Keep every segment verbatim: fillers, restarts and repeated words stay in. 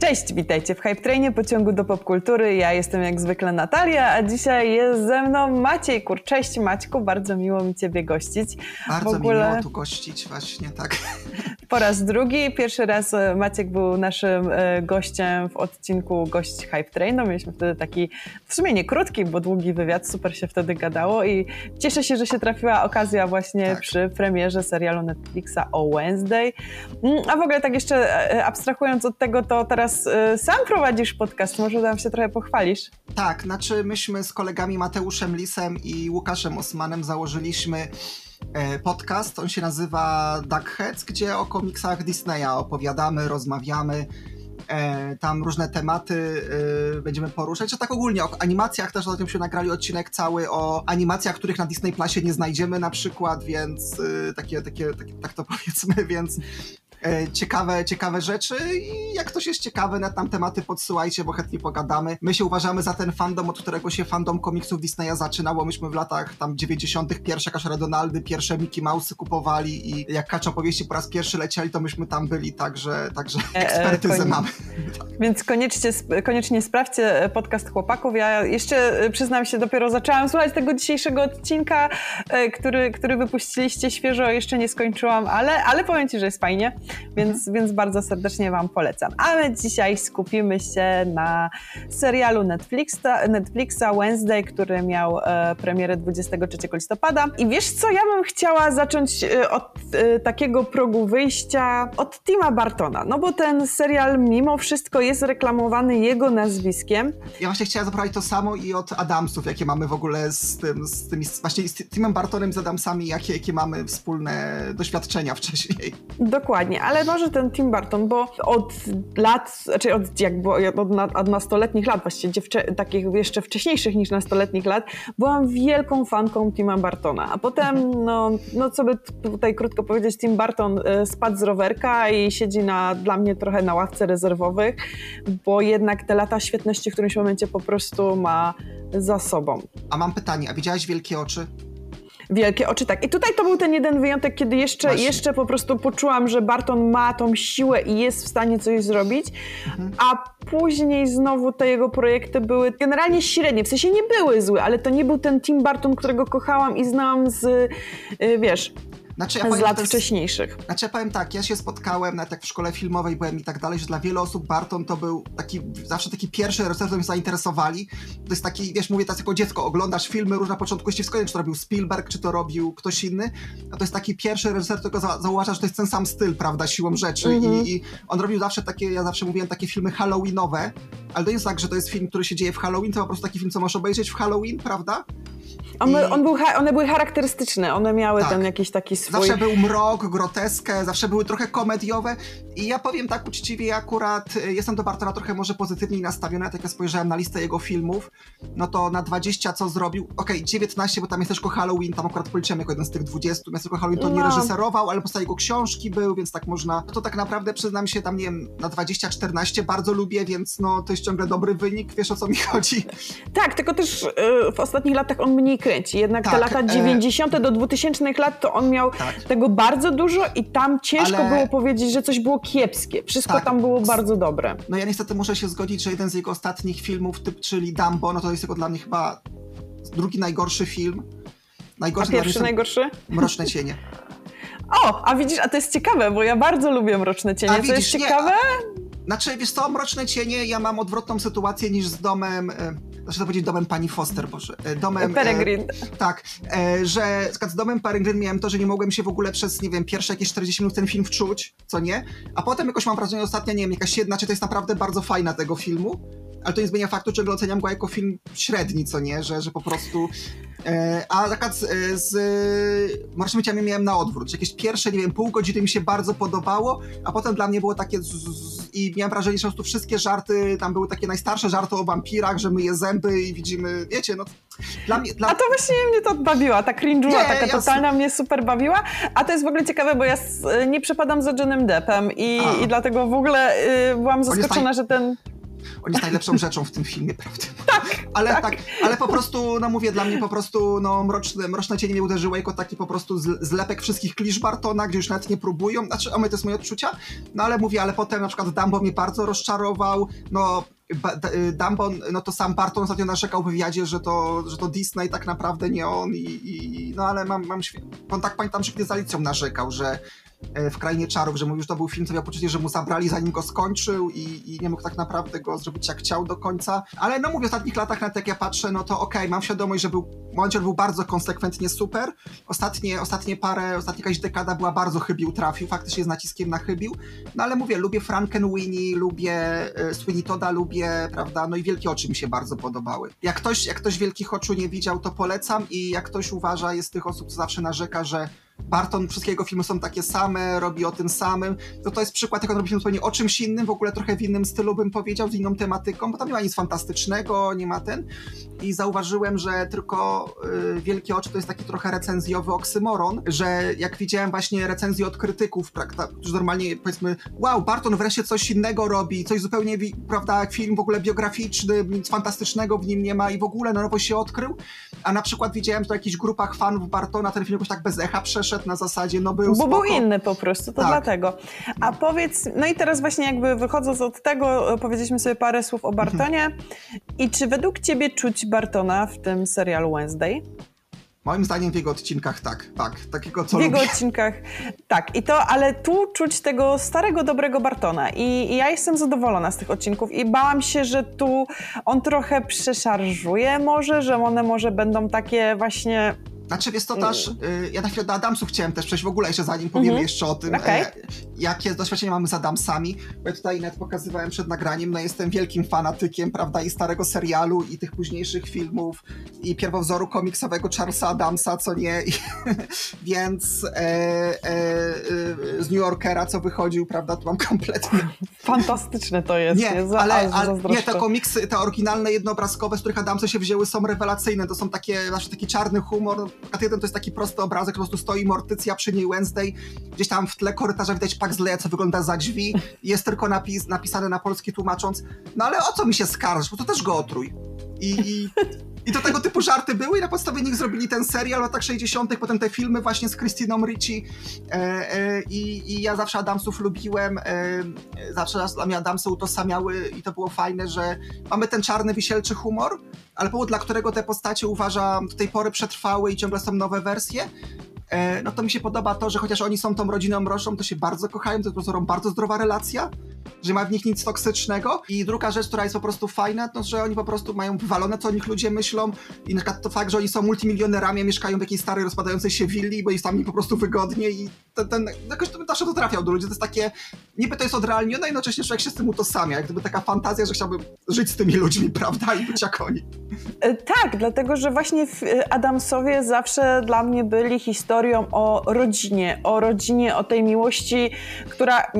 Cześć, witajcie w Hype Trainie, pociągu do popkultury. Ja jestem jak zwykle Natalia, a dzisiaj jest ze mną Maciej Kur. Cześć Maćku, bardzo miło mi Ciebie gościć. Bardzo w ogóle... mi miło tu gościć, właśnie tak. Po raz drugi, pierwszy raz Maciek był naszym gościem w odcinku Gość Hype Trainu. Mieliśmy wtedy taki, w sumie nie krótki, bo długi wywiad, super się wtedy gadało i cieszę się, że się trafiła okazja właśnie tak. Przy premierze serialu Netflixa o Wednesday. A w ogóle tak jeszcze abstrahując od tego, to teraz sam prowadzisz podcast, może tam się trochę pochwalisz? Tak, znaczy myśmy z kolegami Mateuszem Lisem i Łukaszem Osmanem założyliśmy podcast, on się nazywa Duckheads, gdzie o komiksach Disneya opowiadamy, rozmawiamy, tam różne tematy będziemy poruszać, a tak ogólnie o animacjach też, o tym się nagrali odcinek cały o animacjach, których na Disney Plusie nie znajdziemy na przykład, więc takie, takie, takie tak to powiedzmy, więc Ciekawe, ciekawe rzeczy i jak ktoś jest ciekawy na tam tematy podsyłajcie, bo chętnie pogadamy. My się uważamy za ten fandom, od którego się fandom komiksów Disneya zaczynało. Myśmy w latach tam dziewięćdziesiątych pierwsze Kacze Donaldy, pierwsze Mickey Mouse'y kupowali i jak Kacze opowieści po raz pierwszy lecieli, to myśmy tam byli, także, także e, ekspertyzę e, konie... mamy. Więc koniecznie, koniecznie sprawdźcie podcast chłopaków. Ja jeszcze przyznam się, dopiero zaczęłam słuchać tego dzisiejszego odcinka, który, który wypuściliście świeżo, jeszcze nie skończyłam, ale, ale powiem Ci, że jest fajnie. Więc, więc bardzo serdecznie Wam polecam. A my dzisiaj skupimy się na serialu Netflixa, Netflixa Wednesday, który miał e, premierę dwudziestego trzeciego listopada. I wiesz co, ja bym chciała zacząć e, od e, takiego progu wyjścia od Tima Burtona, no bo ten serial mimo wszystko jest reklamowany jego nazwiskiem. Ja właśnie chciałam zaprowadzić to samo i od Addamsów, jakie mamy w ogóle z tym, z tymi, właśnie z Timem Burtonem, z Addamsami, jakie, jakie mamy wspólne doświadczenia wcześniej. Dokładnie. Ale może ten Tim Burton, bo od lat, znaczy od, jakby, od, na, od nastoletnich lat, właściwie dziewczę, takich jeszcze wcześniejszych niż nastoletnich lat, byłam wielką fanką Tima Burtona. A potem, no, no co by tutaj krótko powiedzieć, Tim Burton spadł z rowerka i siedzi na, dla mnie trochę na ławce rezerwowych, bo jednak te lata świetności w którymś momencie po prostu ma za sobą. A mam pytanie, a widziałaś Wielkie Oczy? Wielkie Oczy, tak. I tutaj to był ten jeden wyjątek, kiedy jeszcze, jeszcze po prostu poczułam, że Burton ma tą siłę i jest w stanie coś zrobić, mhm. a później znowu te jego projekty były generalnie średnie, w sensie nie były złe, ale to nie był ten Tim Burton, którego kochałam i znałam z, wiesz... Znaczy, ja z pamiętam, lat wcześniejszych. Znaczy ja powiem tak, ja się spotkałem, nawet jak w szkole filmowej byłem i tak dalej, że dla wielu osób Burton to był taki, zawsze taki pierwszy reżyser, którym się zainteresowali. To jest taki, wiesz, mówię teraz jako dziecko, oglądasz filmy różne na początku, jeśli wskazujesz, czy to robił Spielberg, czy to robił ktoś inny, a to jest taki pierwszy reżyser, którego za, zauważasz, że to jest ten sam styl, prawda, siłą rzeczy. Mm-hmm. I, I on robił zawsze takie, ja zawsze mówiłem, takie filmy halloweenowe, ale to nie jest tak, że to jest film, który się dzieje w Halloween, to po prostu taki film, co możesz obejrzeć w Halloween, prawda? On był, on był, one były charakterystyczne, one miały tak. ten jakiś taki swój... Zawsze był mrok, groteskę, zawsze były trochę komediowe i ja powiem tak uczciwie, ja akurat jestem do Burtona trochę może pozytywniej nastawiony, jak ja spojrzałem na listę jego filmów, no to na dwadzieścia co zrobił, okej, okay, dziewiętnaście, bo tam jest też tylko Halloween, tam akurat policzyłem jako jeden z tych dwudziestu, więc tylko Halloween to nie no. reżyserował, ale podstawie jego książki był, więc tak można... To tak naprawdę przyznam się tam, nie wiem, na dwadzieścia czternaście bardzo lubię, więc no to jest ciągle dobry wynik, wiesz o co mi chodzi. Tak, tylko też yy, w ostatnich latach on mniej kręci. Jednak tak, te lata dziewięćdziesiąte e... do dwutysięcznych lat to on miał tak. tego bardzo dużo i tam ciężko Ale... było powiedzieć, że coś było kiepskie. Wszystko tak. tam było bardzo dobre. No ja niestety muszę się zgodzić, że jeden z jego ostatnich filmów, typ, czyli Dumbo, no to jest jego dla mnie chyba drugi najgorszy film. Najgorszy, a pierwszy najgorszy? Mroczne Cienie. O, a widzisz, a to jest ciekawe, bo ja bardzo lubię Mroczne Cienie. A to widzisz, jest ciekawe? Nie, a... Znaczy, wiesz co, Mroczne Cienie, ja mam odwrotną sytuację niż z domem... Y... Znaczy to powiedzieć Domem Pani Foster, Boże. Domem... Peregrine. E, tak, e, że z Domem Peregrine miałem to, że nie mogłem się w ogóle przez, nie wiem, pierwsze jakieś czterdzieści minut ten film wczuć, co nie? A potem jakoś mam wrażenie ostatnio, nie wiem, jakaś jedna, czy to jest naprawdę bardzo fajna tego filmu, ale to nie zmienia faktu, że oceniam go jako film średni, co nie? Że, że po prostu... E, a tak z, z Mrocznymi Cieniami miałem na odwrót. Jakieś pierwsze, nie wiem, pół godziny mi się bardzo podobało, a potem dla mnie było takie... Z, z, I miałem wrażenie, że po prostu wszystkie żarty, tam były takie najstarsze żarty o wampirach, że myje zęby, i widzimy, wiecie, no... Dla mnie, dla... A to właśnie mnie to bawiła, ta cringe'uła taka jasne. totalna mnie super bawiła, a to jest w ogóle ciekawe, bo ja nie przepadam za Johnnym Deppem i, i dlatego w ogóle y, byłam zaskoczona, naj... że ten... On jest najlepszą rzeczą w tym filmie, prawda? Tak. ale tak. tak, ale po prostu, no mówię, dla mnie po prostu, no mroczne, mroczne cienie mnie uderzyło jako taki po prostu zlepek wszystkich klisz Bartona, gdzie już nawet nie próbują, znaczy, o my, to jest moje odczucia, no ale mówię, ale potem na przykład Dumbo mnie bardzo rozczarował, no Dumbo, no to sam Barton ostatnio narzekał w wywiadzie, że to, że to Disney tak naprawdę, nie on i, i no ale mam, mam świetnie, on tak pamiętam, że z Alicją narzekał, że w Krainie Czarów, że mówił, że to był film, co miał poczucie, że mu zabrali zanim go skończył i, i nie mógł tak naprawdę go zrobić jak chciał do końca, ale no mówię, w ostatnich latach nawet jak ja patrzę, no to okej, okay, mam świadomość, że był, on był bardzo konsekwentnie super, ostatnie, ostatnie parę, ostatnia jakaś dekada była bardzo chybił, trafił, faktycznie z naciskiem na chybił, no ale mówię, lubię Frankenweenie, lubię Sweeney Todda, lubię, prawda, no i Wielkie Oczy mi się bardzo podobały. Jak ktoś, jak ktoś Wielkich Oczu nie widział, to polecam i jak ktoś uważa, jest tych osób, co zawsze narzeka, że Barton, wszystkie jego filmy są takie same, robi o tym samym, no to jest przykład, jak on robi film zupełnie o czymś innym, w ogóle trochę w innym stylu bym powiedział, z inną tematyką, bo tam nie ma nic fantastycznego, nie ma ten i zauważyłem, że tylko y, Wielkie Oczy to jest taki trochę recenzjowy oksymoron, że jak widziałem właśnie recenzje od krytyków, którzy normalnie powiedzmy, wow, Barton wreszcie coś innego robi, coś zupełnie, prawda, film w ogóle biograficzny, nic fantastycznego w nim nie ma i w ogóle na nowo się odkrył, a na przykład widziałem, że w jakichś grupach fanów Bartona ten film jakoś tak bez echa przeszedł, na zasadzie, no był Bo spoko. Był inny po prostu, to tak. dlatego. A powiedz, no i teraz właśnie jakby wychodząc od tego, powiedzieliśmy sobie parę słów o Bartonie. Mhm. I czy według ciebie czuć Bartona w tym serialu Wednesday? Moim zdaniem w jego odcinkach tak, tak, takiego co W jego lubię. odcinkach tak, i to, ale tu czuć tego starego, dobrego Bartona I, i ja jestem zadowolona z tych odcinków i bałam się, że tu on trochę przeszarżuje może, że one może będą takie właśnie... Znaczy jest to też, y, ja na chwilę do Addamsu chciałem też przejść w ogóle, jeszcze zanim powiemy mm-hmm. jeszcze o tym, okay. e, jakie doświadczenia mamy z Addamsami, bo ja tutaj nawet pokazywałem przed nagraniem, no jestem wielkim fanatykiem, prawda, i starego serialu, i tych późniejszych filmów, i pierwowzoru komiksowego Charlesa Addamsa, co nie, i, więc e, e, e, z New Yorkera, co wychodził, prawda, tu mam kompletnie... Fantastyczne to jest, nie, nie? Za, ale, ale nie, te komiksy, te oryginalne jednoobrazkowe, z których Addamsy się wzięły, są rewelacyjne, to są takie, znaczy taki czarny humor. A jeden to jest taki prosty obrazek, po prostu stoi Morticia, przy niej Wednesday, gdzieś tam w tle korytarza widać Pugsley'a, co wygląda za drzwi, jest tylko napis, napisane na polski tłumacząc, no ale o co mi się skarż, bo to też go otrój. I, i, i to tego typu żarty były i na podstawie nich zrobili ten serial w latach sześćdziesiątych, potem te filmy właśnie z Christiną Ricci e, e, i, i ja zawsze Addamsów lubiłem, e, zawsze dla mnie Addamsy utożsamiały i to było fajne, że mamy ten czarny, wisielczy humor, ale powód, dla którego te postacie uważam do tej pory przetrwały i ciągle są nowe wersje, e, no to mi się podoba to, że chociaż oni są tą rodziną mroczną, to się bardzo kochają, to jest po prostu bardzo zdrowa relacja, że ma w nich nic toksycznego i druga rzecz, która jest po prostu fajna, to że oni po prostu mają wywalone, co o nich ludzie myślą i na przykład to fakt, że oni są multimilionerami, mieszkają w jakiejś starej, rozpadającej się willi, bo jest tam im po prostu wygodnie i ten, ten jakoś to zawsze to trafiał do ludzi, to jest takie, niby to jest odrealnione, a jednocześnie człowiek się z tym utożsamia, jak gdyby taka fantazja, że chciałby żyć z tymi ludźmi, prawda, i być jak oni. Tak, dlatego, że właśnie Addamsowie zawsze dla mnie byli historią o rodzinie, o rodzinie, o tej miłości, która,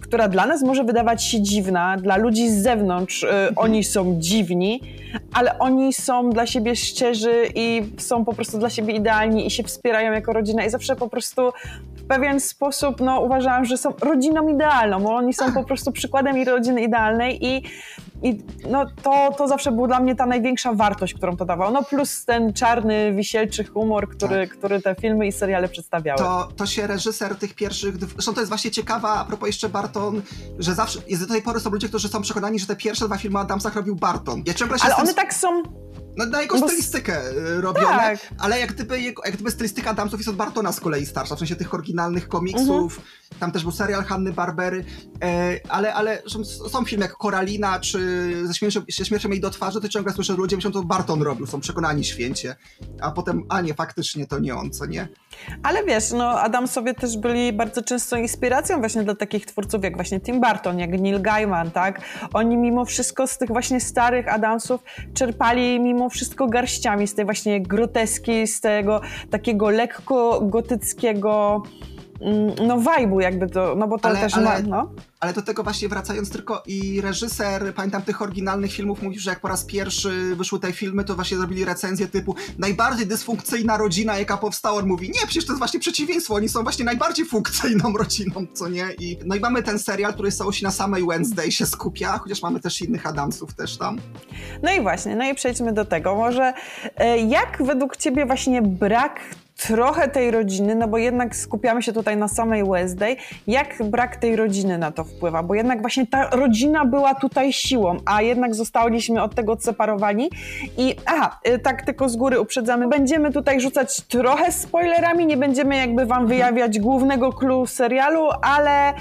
która dla nas może wydawać się dziwna, dla ludzi z zewnątrz y, oni są dziwni, ale oni są dla siebie szczerzy i są po prostu dla siebie idealni i się wspierają jako rodzina i zawsze po prostu w pewien sposób no, uważałam, że są rodziną idealną, bo oni są po prostu przykładem i rodziny idealnej i, i no, to, to zawsze była dla mnie ta największa wartość, którą to dawało, no plus ten czarny, wisielczy humor, który, tak. który te filmy i seriale przedstawiały. To, to się reżyser tych pierwszych, zresztą to jest właśnie ciekawa, a propos jeszcze Barton, że zawsze jest do tej pory są ludzie, którzy są przekonani, że te pierwsze dwa filmy o Addamsach robił Barton. Ja ciągle się ale z tym... one tak są... No, na jego stylistykę bo... robione, tak. ale jak gdyby, jego, jak gdyby stylistyka Addamsów jest od Bartona z kolei starsza, w sensie tych oryginalnych komiksów, mm-hmm. tam też był serial Hanny Barbery, e, ale, ale są filmy jak Koralina, czy ze śmiercią, ze śmiercią jej do twarzy, to ciągle słyszę, że ludzie myślą, to Barton robił, są przekonani święcie, a potem, a nie, faktycznie to nie on, co nie? Ale wiesz, no Addamsowie też byli bardzo często inspiracją właśnie dla takich twórców jak właśnie Tim Burton, jak Neil Gaiman, tak? Oni mimo wszystko z tych właśnie starych Addamsów czerpali mimo wszystko garściami z tej właśnie groteski, z tego takiego lekko gotyckiego no vibe'u jakby to, no bo to ale, też ale, ma, no. Ale do tego właśnie wracając tylko i reżyser, pamiętam tych oryginalnych filmów mówił, że jak po raz pierwszy wyszły te filmy, to właśnie zrobili recenzję typu najbardziej dysfunkcyjna rodzina, jaka powstała, on mówi, nie, przecież to jest właśnie przeciwieństwo, oni są właśnie najbardziej funkcyjną rodziną, co nie? I, no i mamy ten serial, który cały się na samej Wednesday się skupia, chociaż mamy też innych Addamsów też tam. No i właśnie, no i przejdźmy do tego, może jak według ciebie właśnie brak trochę tej rodziny, no bo jednak skupiamy się tutaj na samej Wednesday, jak brak tej rodziny na to wpływa, bo jednak właśnie ta rodzina była tutaj siłą, a jednak zostaliśmy od tego odseparowani i aha, tak tylko z góry uprzedzamy, będziemy tutaj rzucać trochę spoilerami, nie będziemy jakby wam wyjawiać głównego clue serialu, ale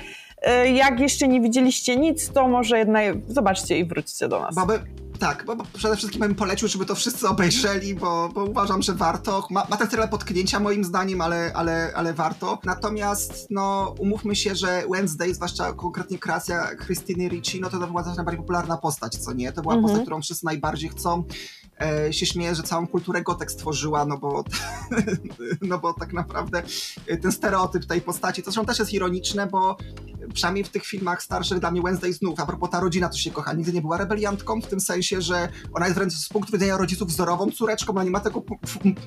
jak jeszcze nie widzieliście nic, to może jednak zobaczcie i wróćcie do nas. Baby. Tak, bo przede wszystkim bym polecił, żeby to wszyscy obejrzeli, bo, bo uważam, że warto. Ma, ma ten serial potknięcia moim zdaniem, ale, ale, ale warto. Natomiast no, umówmy się, że Wednesday, zwłaszcza konkretnie kreacja Christiny Ricci, no to, to była też najbardziej popularna postać, co nie? To była mhm. postać, którą wszyscy najbardziej chcą. E, się śmieję, że całą kulturę gotek stworzyła, no bo, no bo tak naprawdę ten stereotyp tej postaci, to zresztą też jest ironiczne, bo przynajmniej w tych filmach starszych dla mnie Wednesday znów, a propos ta rodzina, to się kocha, nigdy nie była rebeliantką, w tym sensie, że ona jest wręcz z punktu widzenia rodziców wzorową córeczką, ona nie ma tego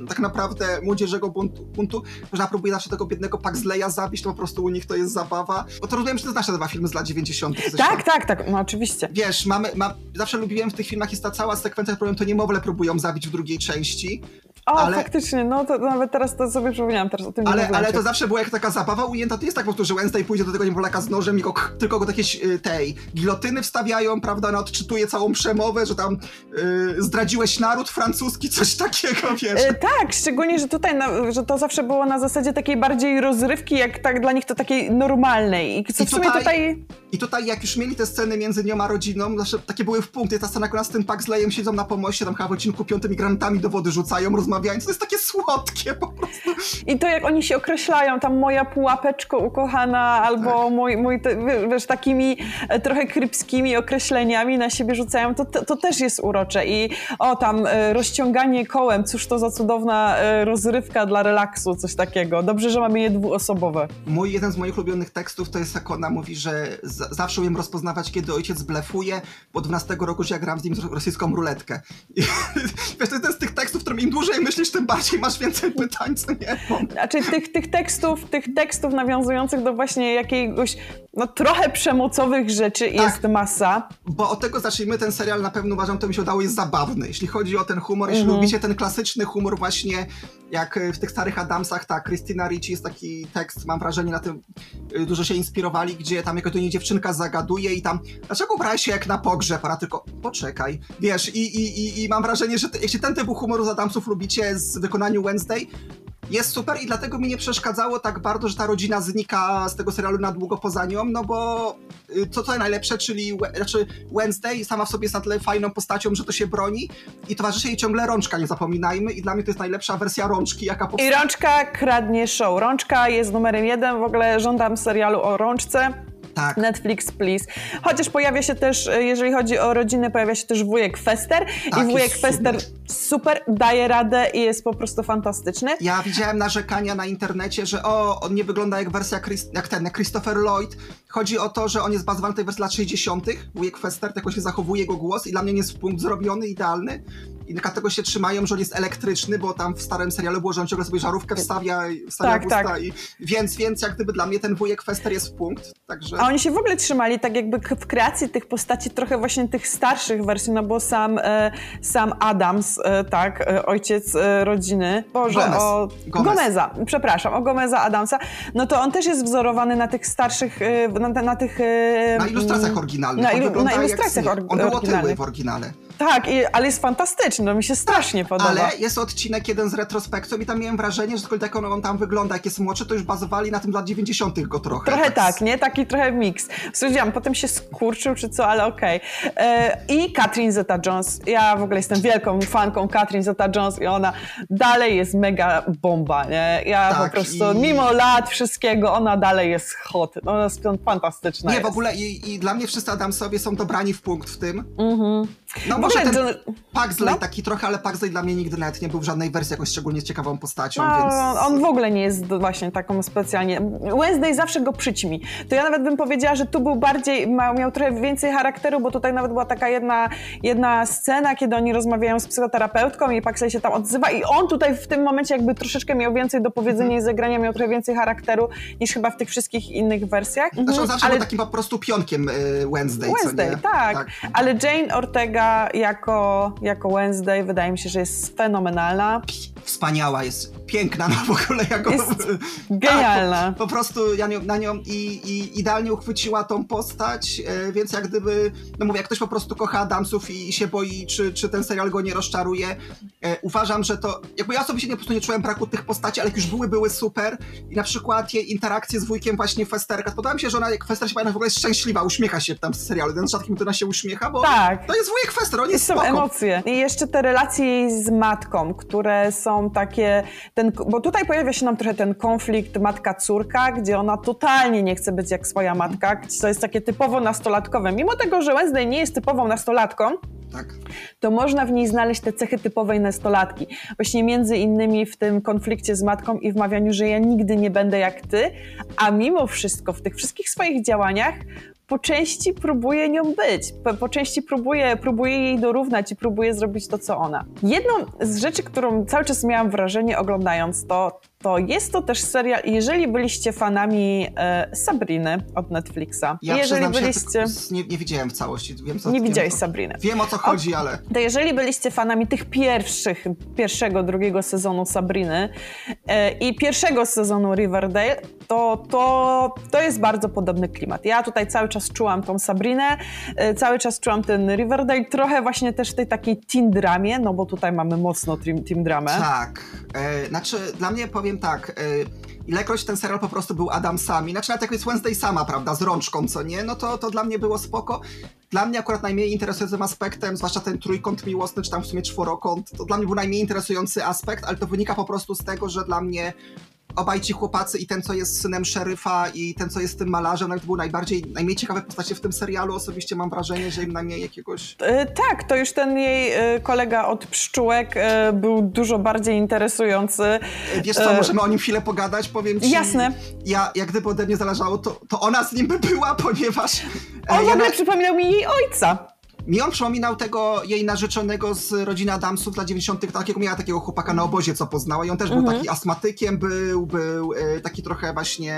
tak naprawdę młodzieżego buntu, buntu że ona próbuje zawsze tego biednego Pugsleya zabić, to po prostu u nich to jest zabawa. Bo to rozumiem, że ty znasz te dwa filmy z lat dziewięćdziesiątych. Tak, tak, tak, no oczywiście. Wiesz, mamy, ma, zawsze lubiłem w tych filmach jest ta cała sekwencja, którą to niemowlę próbują zabić w drugiej części. O, ale... faktycznie, no to nawet teraz to sobie przypomniałam też o tym. Ale, ale to zawsze była jak taka zabawa ujęta, to jest tak po prostu, że Wednesday pójdzie do tego niemowlaka z nożem i go, tylko go do jakiejś tej gilotyny wstawiają, prawda, ona odczytuje całą przemowę, że tam yy, zdradziłeś naród francuski, coś takiego, wiesz. Yy, tak, szczególnie, że tutaj, no, że to zawsze było na zasadzie takiej bardziej rozrywki, jak tak dla nich to takiej normalnej. I, co I, w sumie tutaj, tutaj... I tutaj, jak już mieli te sceny między nią a rodziną, zawsze takie były w punkty, ta scena, która z tym Pugsleyem siedzą na pomoście, tam chyba w odcinku piątym i granatami do wody rzucają, rozmawiając, to jest takie słodkie po prostu. I to, jak oni się określają, tam moja pułapeczko ukochana, albo tak. mój, mój te, wiesz, takimi trochę krypskimi określeniami na siebie rzucają, to, to, to też jest urocze. I o, tam rozciąganie kołem, cóż to za cudowna rozrywka dla relaksu, coś takiego. Dobrze, że mamy je dwuosobowe. Mój, jeden z moich ulubionych tekstów to jest, jak ona mówi, że z, zawsze umiem rozpoznawać, kiedy ojciec blefuje, bo dwunastego roku, że ja gram z nim rosyjską ruletkę. I, wiesz, to jest ten z tych tekstów, w którym im dłużej myślisz, tym bardziej masz więcej pytań, co nie? Znaczy tych, tych tekstów, tych tekstów nawiązujących do właśnie jakiegoś, no trochę przemocowych rzeczy tak. jest masa. Bo od tego zacznijmy, ten serial na pewno uważam, to mi się udało, jest zabawny. Jeśli chodzi o ten humor, mm-hmm. jeśli lubicie ten klasyczny humor właśnie, jak w tych starych Addamsach, tak, Christina Ricci jest taki tekst, mam wrażenie, na tym dużo się inspirowali, gdzie tam jakaś do niej dziewczynka zagaduje i tam, dlaczego ubrałeś się jak na pogrzeb? Ona tylko, poczekaj, wiesz, i, i, i, i mam wrażenie, że te, jeśli ten typ humoru z Addamsów lubicie z wykonaniu Wednesday, jest super i dlatego mi nie przeszkadzało tak bardzo, że ta rodzina znika z tego serialu na długo poza nią, no bo to co najlepsze, czyli znaczy Wednesday sama w sobie jest na tyle fajną postacią, że to się broni i towarzyszy jej ciągle rączka, nie zapominajmy, i dla mnie to jest najlepsza wersja rączki, jaka powstała. I rączka kradnie show. Rączka jest numerem jeden, w ogóle żądam serialu o rączce. Tak. Netflix, please. Chociaż pojawia się też, jeżeli chodzi o rodzinę, pojawia się też wujek Fester tak, i wujek Fester super. super daje radę i jest po prostu fantastyczny. Ja widziałem narzekania na internecie, że o, on nie wygląda jak wersja, Chris, jak ten, jak Christopher Lloyd. Chodzi o to, że on jest bazowany w tej wersji lat sześćdziesiątych. Wujek Fester, tylko się zachowuje jego głos i dla mnie nie jest punkt zrobiony, idealny. I dlatego się trzymają, że on jest elektryczny, bo tam w starym serialu było, że on ciągle sobie żarówkę wstawia, wstawia tak, w usta. Tak. I, więc, więc jak gdyby dla mnie ten wujek Fester jest w punkt, także... A oni się w ogóle trzymali tak jakby w kreacji tych postaci trochę właśnie tych starszych wersji, no bo sam, e, sam Addams, e, tak, e, ojciec e, rodziny, Boże, Gomez. o Gomez. Gomeza, przepraszam, o Gomeza Addamsa, no to on też jest wzorowany na tych starszych, e, na, na tych... E, na ilustracjach oryginalnych. Na, ilu, na ilustracjach jak, or, on był otyły w oryginale. Tak, i, ale jest fantastyczny, no mi się strasznie tak, podoba. Ale jest odcinek jeden z retrospekcją i tam miałem wrażenie, że tylko jak on tam wygląda, jak jest młodszy, to już bazowali na tym lat dziewięćdziesiątych go trochę. Trochę tak, tak nie? Taki trochę miks. Słyszałam, potem się skurczył czy co, ale okej. Okay. Yy, I Catherine Zeta-Jones. Ja w ogóle jestem wielką fanką Catherine Zeta-Jones i ona dalej jest mega bomba, nie? Ja tak, po prostu, i... mimo lat wszystkiego, ona dalej jest hot. Ona jest fantastyczna. Nie, jest. w ogóle i, i dla mnie wszyscy Addamsowie są dobrani w punkt w tym. Mhm. No, może ten Pugsley no? taki trochę, ale Pugsley dla mnie nigdy nawet nie był w żadnej wersji jakąś szczególnie ciekawą postacią, no, więc... On w ogóle nie jest właśnie taką specjalnie... Wednesday zawsze go przyćmi. To ja nawet bym powiedziała, że tu był bardziej, miał trochę więcej charakteru, bo tutaj nawet była taka jedna, jedna scena, kiedy oni rozmawiają z psychoterapeutką i Pugsley się tam odzywa i on tutaj w tym momencie jakby troszeczkę miał więcej do powiedzenia mm. i zagrania, miał trochę więcej charakteru niż chyba w tych wszystkich innych wersjach. Znaczy on zawsze ale... był takim po prostu pionkiem Wednesday, Wednesday co nie? Tak, tak, ale Jane Ortega jako, jako Wednesday wydaje mi się, że jest fenomenalna. Wspaniała jest, piękna no w ogóle. Jako... Jest genialna. Tak, po, po prostu ja na nią i, i idealnie uchwyciła tą postać, więc jak gdyby, no mówię, jak ktoś po prostu kocha Addamsów i się boi, czy, czy ten serial go nie rozczaruje, uważam, że to, jakby ja osobiście nie, po prostu nie czułem braku tych postaci, ale jak już były, były super i na przykład jej interakcje z wujkiem właśnie Festerka, podoba mi się, że ona, jak Fester się pamięta, w ogóle jest szczęśliwa, uśmiecha się tam w serialu, ten rzadkim to ona się uśmiecha, bo tak. to jest wujek Fester, on jest spoko. Są emocje. I jeszcze te relacje jej z matką, które są takie, ten, bo tutaj pojawia się nam trochę ten konflikt matka-córka, gdzie ona totalnie nie chce być jak swoja matka, co jest takie typowo nastolatkowe. Mimo tego, że Wednesday nie jest typową nastolatką, tak. to można w niej znaleźć te cechy typowej nastolatki. Właśnie między innymi w tym konflikcie z matką i wmawianiu, że ja nigdy nie będę jak ty, a mimo wszystko w tych wszystkich swoich działaniach po części próbuje nią być, po, po części próbuje, próbuje jej dorównać i próbuje zrobić to, co ona. Jedną z rzeczy, którą cały czas miałam wrażenie oglądając to, to jest to też serial, jeżeli byliście fanami e, Sabriny od Netflixa. Ja jeżeli byliście... ja nie, nie widziałem w całości. Wiem, co, nie wiem, widziałeś co... Sabriny. Wiem, o co chodzi, o, ale... To jeżeli byliście fanami tych pierwszych, pierwszego, drugiego sezonu Sabriny e, i pierwszego sezonu Riverdale, to, to to jest bardzo podobny klimat. Ja tutaj cały czas czułam tą Sabrinę, e, cały czas czułam ten Riverdale, trochę właśnie też tej takiej teen dramie, no bo tutaj mamy mocno teen, teen dramę. Tak. E, znaczy dla mnie, powiem tak, ilekroć ten serial po prostu był Addamsami, znaczy nawet jak jest Wednesday sama, prawda, z rączką, co nie, no to, to dla mnie było spoko. Dla mnie akurat najmniej interesującym aspektem, zwłaszcza ten trójkąt miłosny, czy tam w sumie czworokąt, to dla mnie był najmniej interesujący aspekt, ale to wynika po prostu z tego, że dla mnie obaj ci chłopacy i ten, co jest synem szeryfa i ten, co jest tym malarzem, nawet był najbardziej, najmniej ciekawe postacie w tym serialu. Osobiście mam wrażenie, że im najmniej jakiegoś... E, tak, to już ten jej e, kolega od pszczółek e, był dużo bardziej interesujący. E, wiesz co, e... możemy o nim chwilę pogadać, powiem ci. Jasne. Ja, jak gdyby ode mnie zależało, to, to ona z nim by była, ponieważ... E, on ja w ogóle na... przypominał mi jej ojca. Mi on przypominał tego jej narzeczonego z rodziny Addamsów dla dziewięćdziesiątych, takiego miała takiego chłopaka na obozie, co poznała i on też był mhm. taki astmatykiem, był, był e, taki trochę właśnie,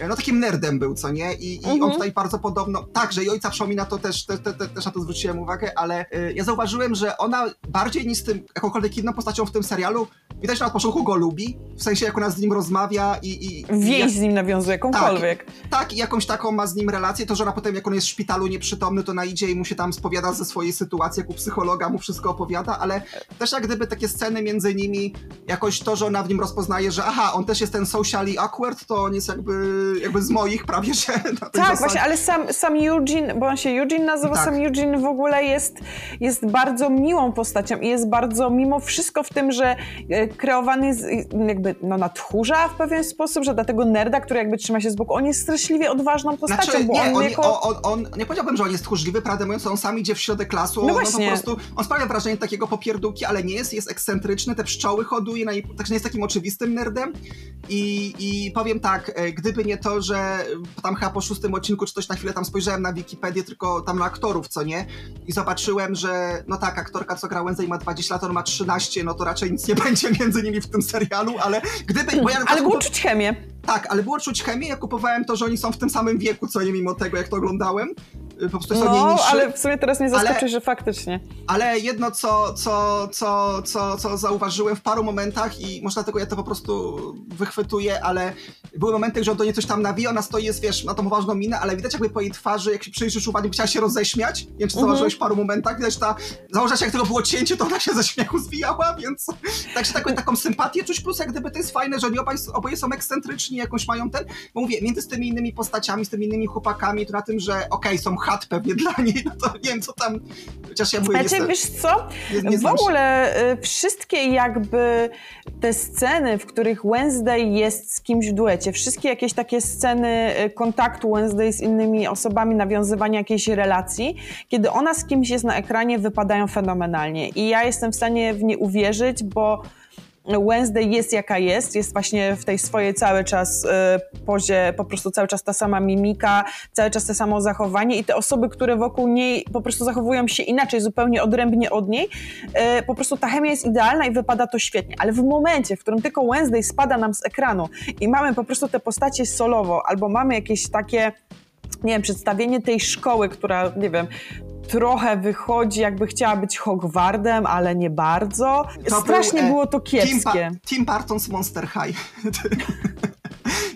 e, no takim nerdem był, co nie? I, i mhm. on tutaj bardzo podobno, także i ojca przypomina, to też, te, te, te, też na to zwróciłem uwagę, ale e, ja zauważyłem, że ona bardziej niż tym, jakąkolwiek inną postacią w tym serialu, widać, że od początku go lubi, w sensie jak ona z nim rozmawia i... i więź z nim nawiązuje, jakąkolwiek. Tak, tak, i jakąś taką ma z nim relację, to, że ona potem jak on jest w szpitalu nieprzytomny, to ona idzie i mu się tam opowiada ze swojej sytuacji, jak u psychologa mu wszystko opowiada, ale też jak gdyby takie sceny między nimi, jakoś to, że ona w nim rozpoznaje, że aha, on też jest ten socially awkward, to on jest jakby, jakby z moich prawie, że... Na tak, właśnie, ale sam, sam Eugene, bo on się Eugene nazywa, tak. sam Eugene w ogóle jest, jest bardzo miłą postacią i jest bardzo mimo wszystko w tym, że kreowany jest jakby, no, nadchórza w pewien sposób, że dla tego nerda, który jakby trzyma się z boku, on jest straszliwie odważną postacią, znaczy, bo nie, on, on, jako... on, on, on nie powiedziałbym, że on jest tchórzliwy, prawdę mówiąc, on sam idzie w środek lasu, no on, on po prostu on sprawia wrażenie takiego popierdółki, ale nie jest, jest ekscentryczny, te pszczoły hoduje, na, także nie jest takim oczywistym nerdem i, i powiem tak, gdyby nie to, że tam chyba po szóstym odcinku czy coś na chwilę tam spojrzałem na Wikipedię, tylko tam na aktorów, co nie, i zobaczyłem, że no tak, aktorka, co gra Wednesday ma dwadzieścia lat, on ma trzynaście, no to raczej nic nie będzie między nimi w tym serialu, ale gdyby... Hmm, bo ja ale było kup... czuć chemię. Tak, ale było czuć chemię, ja kupowałem to, że oni są w tym samym wieku, co nie, mimo tego, jak to oglądałem, po prostu są no, niższy. Ale w sumie teraz mnie zaskoczy, ale, że faktycznie. Ale jedno, co, co, co, co, co zauważyłem w paru momentach i może dlatego ja to po prostu wychwytuję, ale były momenty, że on do niej coś tam nawija, ona stoi, jest, wiesz, na tą poważną minę, ale widać jakby po jej twarzy, jak się przyjrzysz uwagi, chciała się roześmiać, nie wiem, czy zauważyłeś w paru momentach, widać ta, założę się, jak tego było cięcie, to ona się ze śmiechu zwijała, więc także taką, taką sympatię czuć, plus jak gdyby to jest fajne, że oni obaj, oboje są ekscentryczni, jakąś mają ten, bo mówię, między z tymi innymi postaciami, z tymi innymi chłopakami, to na tym, że okej, okay, są chat pewnie dla niej, no to nie wiem, co tam, Chociaż ja byłem znaczy, wiesz co? Nie, w ogóle y, wszystkie jakby te sceny, w których Wednesday jest z kimś w duecie, wszystkie jakieś takie sceny kontaktu Wednesday z innymi osobami, nawiązywania jakiejś relacji, kiedy ona z kimś jest na ekranie, wypadają fenomenalnie. I ja jestem w stanie w nie uwierzyć, bo Wednesday jest jaka jest, jest właśnie w tej swojej cały czas y, pozie, po prostu cały czas ta sama mimika, cały czas to samo zachowanie i te osoby, które wokół niej po prostu zachowują się inaczej, zupełnie odrębnie od niej, y, po prostu ta chemia jest idealna i wypada to świetnie, ale w momencie, w którym tylko Wednesday spada nam z ekranu i mamy po prostu te postacie solowo, albo mamy jakieś takie, nie wiem, przedstawienie tej szkoły, która, nie wiem, trochę wychodzi, jakby chciała być Hogwartem, ale nie bardzo. To Strasznie był, e, było to kiepskie. Tim Burton z Monster High.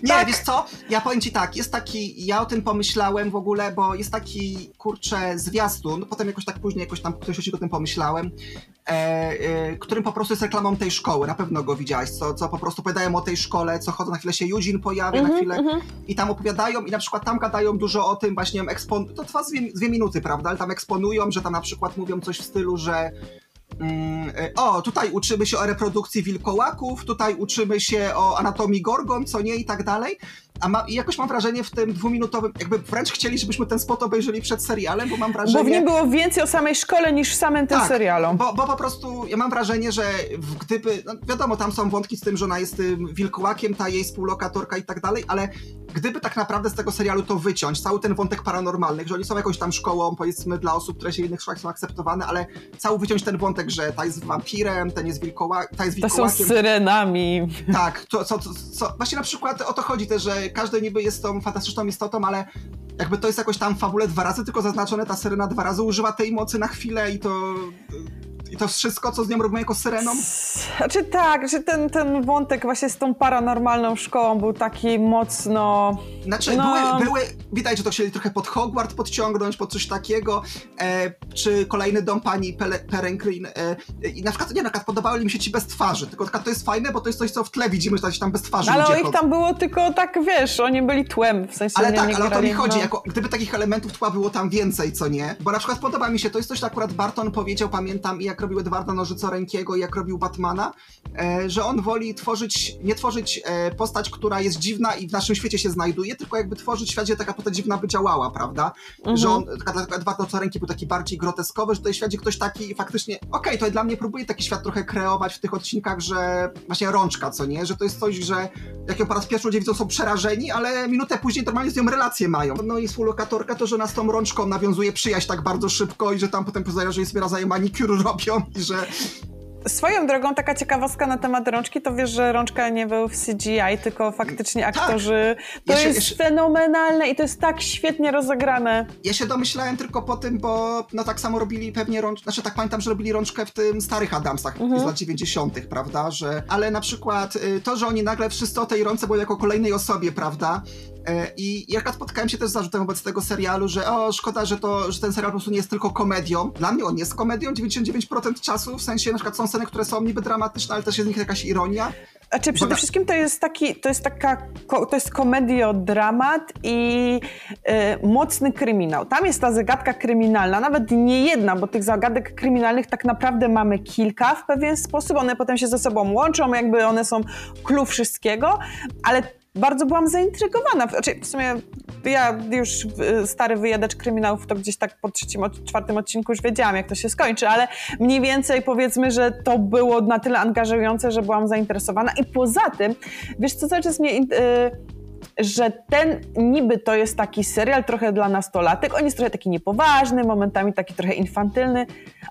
Nie, tak. Wiesz co, ja powiem ci tak, jest taki, ja o tym pomyślałem w ogóle, bo jest taki, kurczę, zwiastun, potem jakoś tak później, jakoś tam ktoś o tym pomyślałem, e, e, którym po prostu jest reklamą tej szkoły, na pewno go widziałaś, co, co po prostu opowiadają o tej szkole, co chodzą, na chwilę się Eugene pojawia, mm-hmm, na chwilę, mm-hmm. i tam opowiadają i na przykład tam gadają dużo o tym właśnie, ekspon... to trwa dwie, dwie minuty, prawda, ale tam eksponują, że tam na przykład mówią coś w stylu, że Mm, o, tutaj uczymy się o reprodukcji wilkołaków, tutaj uczymy się o anatomii gorgon, co nie, i tak dalej. A ma, i jakoś mam wrażenie w tym dwuminutowym, jakby wręcz chcieli, żebyśmy ten spot obejrzeli przed serialem, bo mam wrażenie... Bo w nim było więcej o samej szkole niż w samym tym tak, serialu. Bo, bo po prostu ja mam wrażenie, że gdyby... No wiadomo, tam są wątki z tym, że ona jest tym wilkołakiem, ta jej współlokatorka i tak dalej, ale gdyby tak naprawdę z tego serialu to wyciąć, cały ten wątek paranormalny, że oni są jakąś tam szkołą, powiedzmy, dla osób, które się w innych szkołach są akceptowane, ale cały wyciąć ten wątek, że ta jest wampirem, ten jest wilkołakiem... Ta jest wilkołakiem. To są syrenami. Tak, to, co, co, co... Właśnie na przykład o to chodzi też, że każdy niby jest tą fantastyczną istotą, ale jakby to jest jakoś tam w fabule dwa razy tylko zaznaczone, ta syrena dwa razy używa tej mocy na chwilę i to... I to wszystko, co z nią robimy jako syreną? Znaczy tak, że ten, ten wątek właśnie z tą paranormalną szkołą był taki mocno... Znaczy no... były, były... Widać, że to chcieli trochę pod Hogwart podciągnąć, pod coś takiego. E, czy kolejny dom pani Peregrine. E, I na przykład, nie, na przykład podobały mi się ci bez twarzy. Tylko to jest fajne, bo to jest coś, co w tle widzimy, że tam bez twarzy. Ale o ich tam było tylko tak, wiesz, oni byli tłem. W sensie ale nie, tak, nie ale grali, o to mi chodzi. No. Jako, gdyby takich elementów tła było tam więcej, co nie? Bo na przykład podoba mi się, to jest coś, co akurat Burton powiedział, pamiętam, i jak robił Edwarda Nożycorękiego, jak robił Batmana, e, że on woli tworzyć, nie tworzyć e, postać, która jest dziwna i w naszym świecie się znajduje, tylko jakby tworzyć świat, gdzie taka postać dziwna by działała, prawda? Mm-hmm. Że on, Edward Nożycoręki był taki bardziej groteskowy, że to jest świat, gdzie ktoś taki faktycznie, okej, okay, to dla mnie próbuje taki świat trochę kreować w tych odcinkach, że właśnie Rączka, co nie? Że to jest coś, że jak ją po raz pierwszy ludzie widzą, są przerażeni, ale minutę później normalnie z nią relacje mają. No i współlokatorka to, że ona z tą Rączką nawiązuje przyjaźń tak bardzo szybko i że tam potem poznają, że jest razem manikur robią. I że... Swoją drogą taka ciekawostka na temat Rączki, to wiesz, że Rączka nie był w C G I, tylko faktycznie aktorzy. Tak. To ja się, jest ja się... fenomenalne i to jest tak świetnie rozegrane. Ja się domyślałem tylko po tym, bo no tak samo robili pewnie Rączkę, znaczy tak pamiętam, że robili Rączkę w tym starych Addamsach, mhm. z lat dziewięćdziesiątych, prawda, że... Ale na przykład to, że oni nagle wszyscy o tej Rące byli jako kolejnej osobie, prawda, i jak spotkałem się też z zarzutem wobec tego serialu, że o, szkoda, że, to, że ten serial po prostu nie jest tylko komedią. Dla mnie on jest komedią dziewięćdziesiąt dziewięć procent czasu, w sensie na przykład są sceny, które są niby dramatyczne, ale też jest w nich jakaś ironia. Znaczy przede Bo... wszystkim to jest taki, to jest taka, to jest komediodramat i yy, mocny kryminał. Tam jest ta zagadka kryminalna, nawet nie jedna, bo tych zagadek kryminalnych tak naprawdę mamy kilka w pewien sposób, one potem się ze sobą łączą, jakby one są clue wszystkiego, ale bardzo byłam zaintrygowana. Znaczy, w sumie ja już stary wyjadacz kryminałów to gdzieś tak po trzecim, czwartym odcinku już wiedziałam, jak to się skończy, ale mniej więcej powiedzmy, że to było na tyle angażujące, że byłam zainteresowana. I poza tym, wiesz co, cały czas mnie... Yy, że ten niby to jest taki serial trochę dla nastolatek, on jest trochę taki niepoważny, momentami taki trochę infantylny,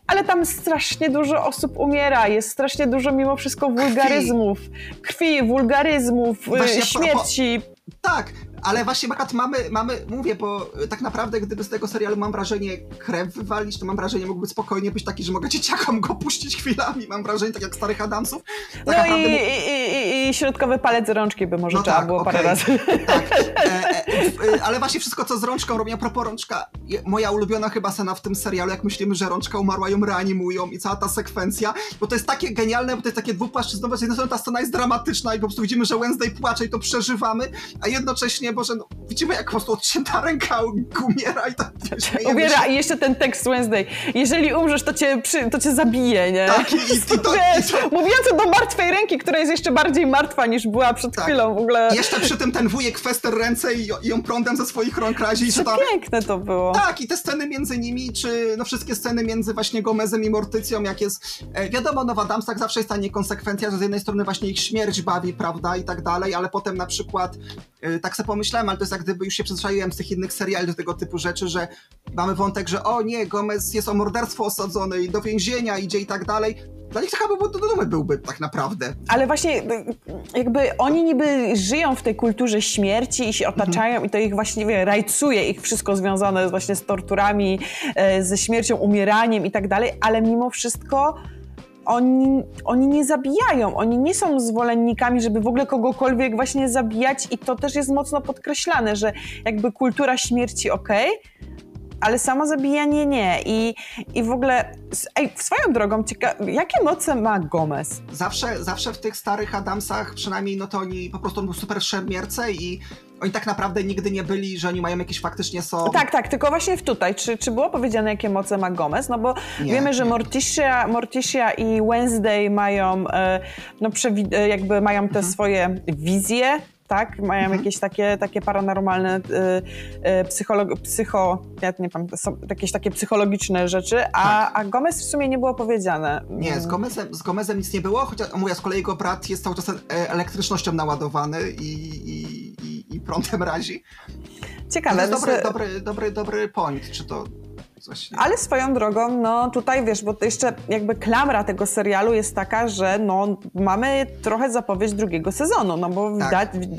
ale tam strasznie dużo osób umiera, jest strasznie dużo mimo wszystko wulgaryzmów, krwi, krwi wulgaryzmów, Właśnie śmierci. Po, po, tak, ale właśnie mamy, mamy, mówię, bo tak naprawdę gdyby z tego serialu mam wrażenie krew wywalić, to mam wrażenie mógłby spokojnie być taki, że mogę dzieciakom go puścić chwilami, mam wrażenie, tak jak starych Addamsów. Tak no naprawdę i, mógł... i, i, i środkowy palec Rączki by może no trzeba tak, było okay. parę razy. Tak. E, ale, ale właśnie wszystko, co z rączką robią, propos rączka, moja ulubiona chyba scena w tym serialu, jak myślimy, że rączka umarła, ją reanimują i cała ta sekwencja, bo to jest takie genialne, bo to jest takie dwupłaszczyznowe, z jednej strony ta scena jest dramatyczna i po prostu widzimy, że Wednesday płacze i to przeżywamy, a jednocześnie, Boże, no, widzimy, jak po prostu odcięta ręka umiera i tak umiera, i jeszcze ten tekst Wednesday, jeżeli umrzesz, to cię, przy, to cię zabije, nie? Tak, i, i, to, i, to, wiesz, i to... Mówiące do martwej ręki, która jest jeszcze bardziej martwa niż była przed tak. chwilą w ogóle. I jeszcze przy tym ten wujek Fester ręce i, i ją prądem ze swoich rąk razi. To piękne to było. Tak, i te sceny między nimi, czy no wszystkie sceny między właśnie Gomezem i Mortycją, jak jest, e, wiadomo, no w Adamsach zawsze jest ta niekonsekwencja, że z jednej strony właśnie ich śmierć bawi, prawda, i tak dalej, ale potem na przykład, e, tak sobie pomyślałem, ale to jest jak gdyby już się przyzwyczaiłem z tych innych seriali do tego typu rzeczy, że mamy wątek, że o nie, Gomez jest o morderstwo osadzony i do więzienia idzie i tak dalej. Dla nich to chyba do dumy byłby tak naprawdę. Ale właśnie jakby oni niby żyją w tej kulturze śmierci i się otaczają mhm. i to ich właśnie, wie, rajcuje ich wszystko związane właśnie z torturami, ze śmiercią, umieraniem i tak dalej, ale mimo wszystko Oni, oni nie zabijają, oni nie są zwolennikami, żeby w ogóle kogokolwiek właśnie zabijać i to też jest mocno podkreślane, że jakby kultura śmierci okej, okay, ale samo zabijanie nie. I, i w ogóle, ej, swoją drogą, ciekawe, jakie moce ma Gomez? Zawsze, zawsze w tych starych Adamsach, przynajmniej no to oni po prostu on był super w szermierce i oni tak naprawdę nigdy nie byli, że oni mają jakieś faktycznie są... Tak, tak, tylko właśnie tutaj. Czy, czy było powiedziane, jakie moce ma Gomez? No bo nie, wiemy, że Morticia, Morticia i Wednesday mają, no, jakby mają te mhm. swoje wizje, tak? Mają mhm. jakieś takie, takie paranormalne, y, y, psycholo, psycho, ja nie pamiętam, są jakieś takie psychologiczne rzeczy, a, tak. a Gomez w sumie nie było powiedziane. Nie, z Gomezem, z Gomezem nic nie było, chociaż mówię, z kolei jego brat jest cały czas elektrycznością naładowany i, i, i, i prądem razi. Ciekawe. To jest dobry, to... dobry, dobry, dobry point, czy to... Właśnie. Ale swoją drogą, no tutaj wiesz, bo to jeszcze jakby klamra tego serialu jest taka, że no mamy trochę zapowiedź drugiego sezonu, no bo tak. widać,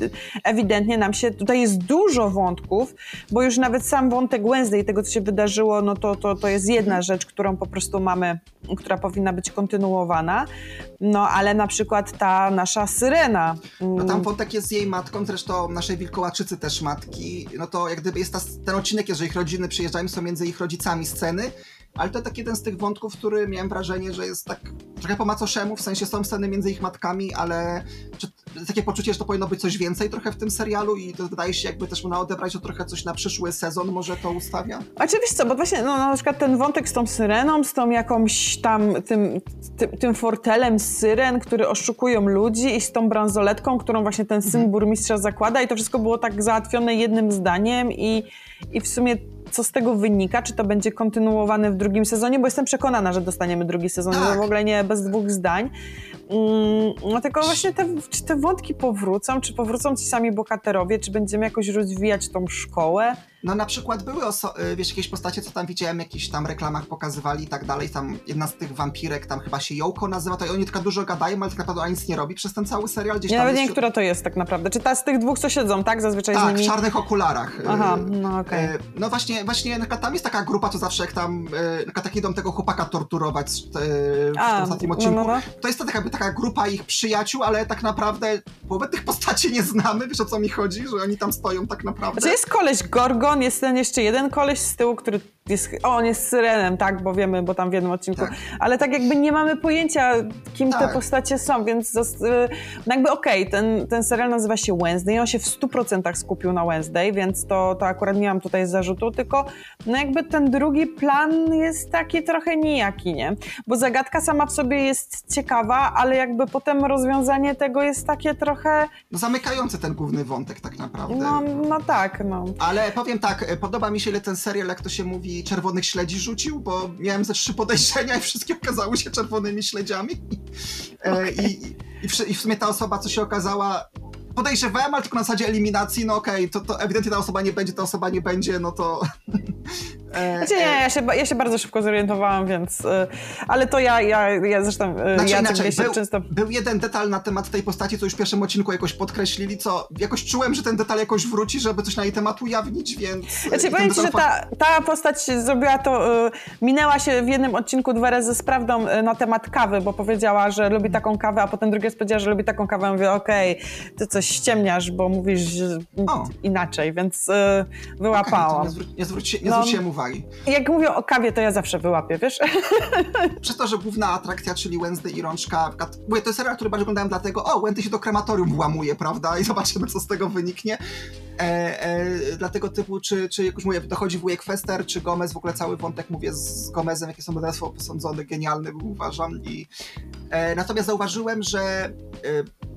ewidentnie nam się, tutaj jest dużo wątków, bo już nawet sam wątek Wednesday i tego, co się wydarzyło, no to, to, to jest jedna rzecz, którą po prostu mamy, która powinna być kontynuowana, no ale na przykład ta nasza Syrena. No tam wątek jest z jej matką, zresztą naszej wilkołaczycy też matki, no to jak gdyby jest ta, ten odcinek, jeżeli ich rodziny przyjeżdżają, są między ich rodzicami sceny, ale to taki jeden z tych wątków, który miałem wrażenie, że jest tak trochę po macoszemu, w sensie są sceny między ich matkami, ale czy, takie poczucie, że to powinno być coś więcej trochę w tym serialu i to wydaje się jakby też można odebrać, że trochę coś na przyszły sezon może to ustawia? Oczywiście, co, bo właśnie no, na przykład ten wątek z tą syreną, z tą jakąś tam, tym, tym, tym fortelem syren, który oszukują ludzi i z tą bransoletką, którą właśnie ten syn burmistrza zakłada i to wszystko było tak załatwione jednym zdaniem i, i w sumie co z tego wynika, czy to będzie kontynuowane w drugim sezonie, bo jestem przekonana, że dostaniemy drugi sezon, tak. że w ogóle nie bez dwóch zdań. Mm, no tylko właśnie te, czy te wątki powrócą, czy powrócą ci sami bohaterowie, czy będziemy jakoś rozwijać tą szkołę? No na przykład były wiesz, jakieś postacie, co tam widziałem, jakichś tam reklamach pokazywali i tak dalej, tam jedna z tych wampirek, tam chyba się Jołko nazywa, to oni tylko dużo gadają, ale tak naprawdę ona nic nie robi przez ten cały serial. Gdzieś ja tam nawet nie wiem, która to jest tak naprawdę, czy ta z tych dwóch, co siedzą, tak? Zazwyczaj tak, z nimi? Tak, w czarnych okularach. Aha, no okej. Okay. No właśnie, właśnie tam jest taka grupa, co zawsze jak tam, tak idą tego chłopaka torturować w A, tym ostatnim odcinku. No, no, no. To jest to taka, taka grupa ich przyjaciół, ale tak naprawdę połowę tych postaci nie znamy, wiesz o co mi chodzi, że oni tam stoją tak naprawdę. Znaczy jest koleś Gorgon, jest ten jeszcze jeden koleś z tyłu, który jest, o, on jest syrenem, tak, bo wiemy, bo tam w jednym odcinku, tak. ale tak jakby nie mamy pojęcia, kim tak. te postacie są, więc no jakby okej, okay, ten, ten serial nazywa się Wednesday, on się w stu procentach skupił na Wednesday, więc to, to akurat nie mam tutaj zarzutu, tylko no jakby ten drugi plan jest taki trochę nijaki, nie? Bo zagadka sama w sobie jest ciekawa, ale jakby potem rozwiązanie tego jest takie trochę... No zamykające ten główny wątek tak naprawdę. No, no tak, no. Ale powiem tak, podoba mi się, ile ten serial, jak to się mówi, czerwonych śledzi rzucił, bo miałem ze trzy podejrzenia i wszystkie okazały się czerwonymi śledziami. Okay. I, i, i, w, I w sumie ta osoba, co się okazała, podejrzewałem, ale tylko na zasadzie eliminacji, no okej, okay, to, to ewidentnie ta osoba nie będzie, ta osoba nie będzie, no to... Znaczy nie, ja się, ja się bardzo szybko zorientowałam, więc... Ale to ja, ja, ja zresztą... Znaczy, ja inaczej, się był, często... był jeden detal na temat tej postaci, co już w pierwszym odcinku jakoś podkreślili, co... Jakoś czułem, że ten detal jakoś wróci, żeby coś na jej temat ujawnić, więc... Znaczy powiem ci, że ta, ta postać zrobiła to... Minęła się w jednym odcinku dwa razy z prawdą na temat kawy, bo powiedziała, że lubi taką kawę, a potem drugie powiedziała, że lubi taką kawę. Ja mówię, okej, okay, ty coś ściemniasz, bo mówisz o. inaczej, więc wyłapałam. Okay, nie, zwróci, nie, zwróci, nie no, zwróciłem uwagi. Jak mówię o kawie, to ja zawsze wyłapię, wiesz? Przez to, że główna atrakcja, czyli Wednesday i Rączka, to jest serial, który bardziej oglądałem dlatego, o, Wednesday się do krematorium włamuje, prawda? I zobaczymy, co z tego wyniknie. E, e, dlatego typu, czy, czy jak już mówię, dochodzi wujek Fester, czy Gomez, w ogóle cały wątek, mówię, z Gomezem, jakie są dodatkowo posądzone, genialny, uważam. I, e, natomiast zauważyłem, że e,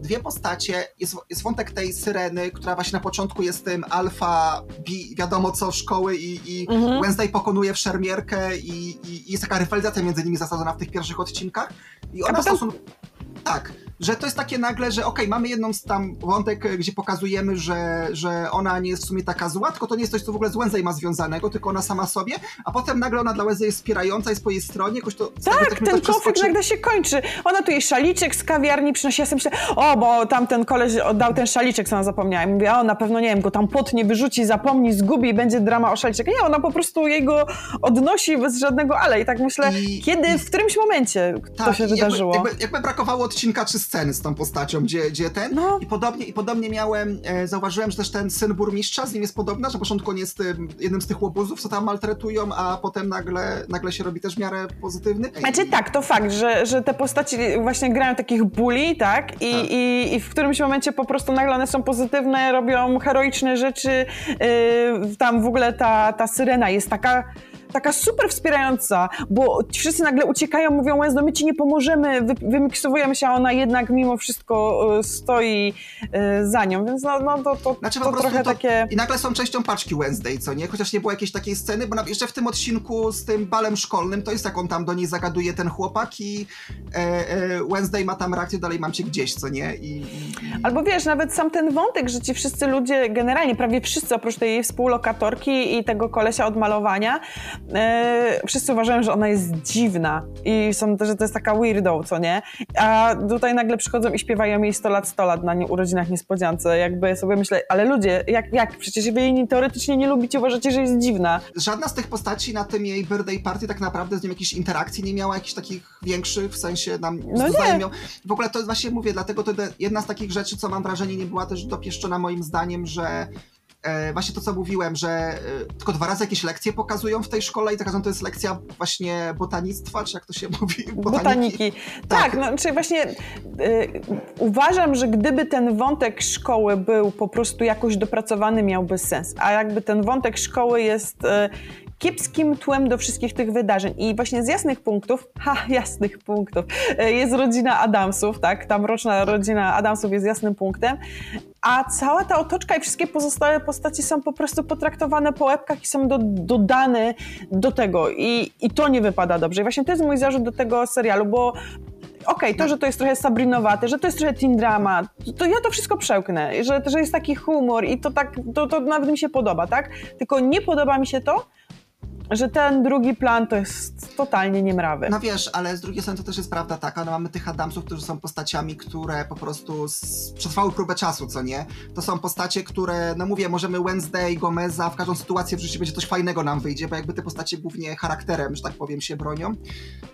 dwie postacie, jest, jest wątek tej syreny, która właśnie na początku jest tym alfa, bi, wiadomo co, szkoły i, i mhm. Wednesday pokonuje w szermierkę i, i, i jest taka rywalizacja między nimi zasadzona w tych pierwszych odcinkach. I ona potem... stosun... Tak. Że to jest takie nagle, że okej, okay, mamy jedną z tam wątek, gdzie pokazujemy, że, że ona nie jest w sumie taka zła, tylko to nie jest coś, co w ogóle z Wednesday ma związanego, tylko ona sama sobie, a potem nagle ona dla Wednesday jest wspierająca, jest po jej stronie, jakoś to... Tak, ten konflikt przeskoczy... nagle się kończy. Ona tu jej szaliczek z kawiarni przynosi, ja sobie myślę, o, bo tamten koleś oddał ten szaliczek, co ona zapomniała. I mówię, o, na pewno, nie wiem, go tam potnie, wyrzuci, zapomni, zgubi i będzie drama o szaliczek. Nie, ona po prostu jego odnosi bez żadnego ale. I tak myślę, I... kiedy, w którymś momencie tak, to się wydarzyło. Jakby, jakby, jakby brakowało odcinka czy sceny z tą postacią, gdzie, gdzie ten. No. I podobnie, i podobnie miałem, e, zauważyłem, że też ten syn burmistrza z nim jest podobna, że na początku on jest y, jednym z tych łobuzów, co tam maltretują, a potem nagle, nagle się robi też w miarę pozytywny. Ej. Znaczy tak, to fakt, że, że te postaci właśnie grają takich bully, tak? I, tak. I, i w którymś momencie po prostu nagle one są pozytywne, robią heroiczne rzeczy. Yy, tam w ogóle ta, ta syrena jest taka taka super wspierająca, bo wszyscy nagle uciekają, mówią, Łęzno, my ci nie pomożemy, wy, wymiksowujemy się, a ona jednak mimo wszystko stoi za nią, więc no, no to, to, znaczy, to po prostu trochę to... takie... I nagle są częścią paczki Wednesday, co nie? Chociaż nie było jakiejś takiej sceny, bo jeszcze w tym odcinku z tym balem szkolnym, to jest jak on tam do niej zagaduje ten chłopak i e, e, Wednesday ma tam reakcję, dalej mam cię gdzieś, co nie? I, i... Albo wiesz, nawet sam ten wątek, że ci wszyscy ludzie, generalnie prawie wszyscy, oprócz tej jej współlokatorki i tego kolesia od malowania, Yy, wszyscy uważają, że ona jest dziwna i są, że to jest taka weirdo, co nie? A tutaj nagle przychodzą i śpiewają jej sto lat, sto lat na nie, urodzinach niespodziance. Jakby sobie myślę, ale ludzie, jak, jak? Przecież wy jej teoretycznie nie lubicie, uważacie, że jest dziwna. Żadna z tych postaci na tym jej birthday party tak naprawdę z nią jakichś interakcji nie miała, jakichś takich większych, w sensie nam no nie. Miał. W ogóle to właśnie mówię, dlatego to jedna z takich rzeczy, co mam wrażenie, nie była też dopieszczona moim zdaniem, że E, właśnie to, co mówiłem, że e, tylko dwa razy jakieś lekcje pokazują w tej szkole i tak razem to jest lekcja właśnie botanistwa, czy jak to się mówi? Botaniki. Botaniki. Tak, tak, no czyli właśnie e, uważam, że gdyby ten wątek szkoły był po prostu jakoś dopracowany, miałby sens, a jakby ten wątek szkoły jest... E, kiepskim tłem do wszystkich tych wydarzeń. I właśnie z jasnych punktów, ha, jasnych punktów, jest rodzina Addamsów, tak? Ta mroczna rodzina Addamsów jest jasnym punktem, a cała ta otoczka i wszystkie pozostałe postaci są po prostu potraktowane po łebkach i są do, dodane do tego. I, I to nie wypada dobrze. I właśnie to jest mój zarzut do tego serialu, bo okej, okay, to, że to jest trochę sabrinowate, że to jest trochę teen drama, to, to ja to wszystko przełknę, że, że jest taki humor i to tak, to, to nawet mi się podoba, tak? Tylko nie podoba mi się to, że ten drugi plan to jest totalnie niemrawy. No wiesz, ale z drugiej strony to też jest prawda taka, no mamy tych Addamsów, którzy są postaciami, które po prostu z... przetrwały próbę czasu, co nie? To są postacie, które, no mówię, możemy Wednesday, Gomeza, w każdą sytuację w życiu będzie coś fajnego nam wyjdzie, bo jakby te postacie głównie charakterem, że tak powiem, się bronią.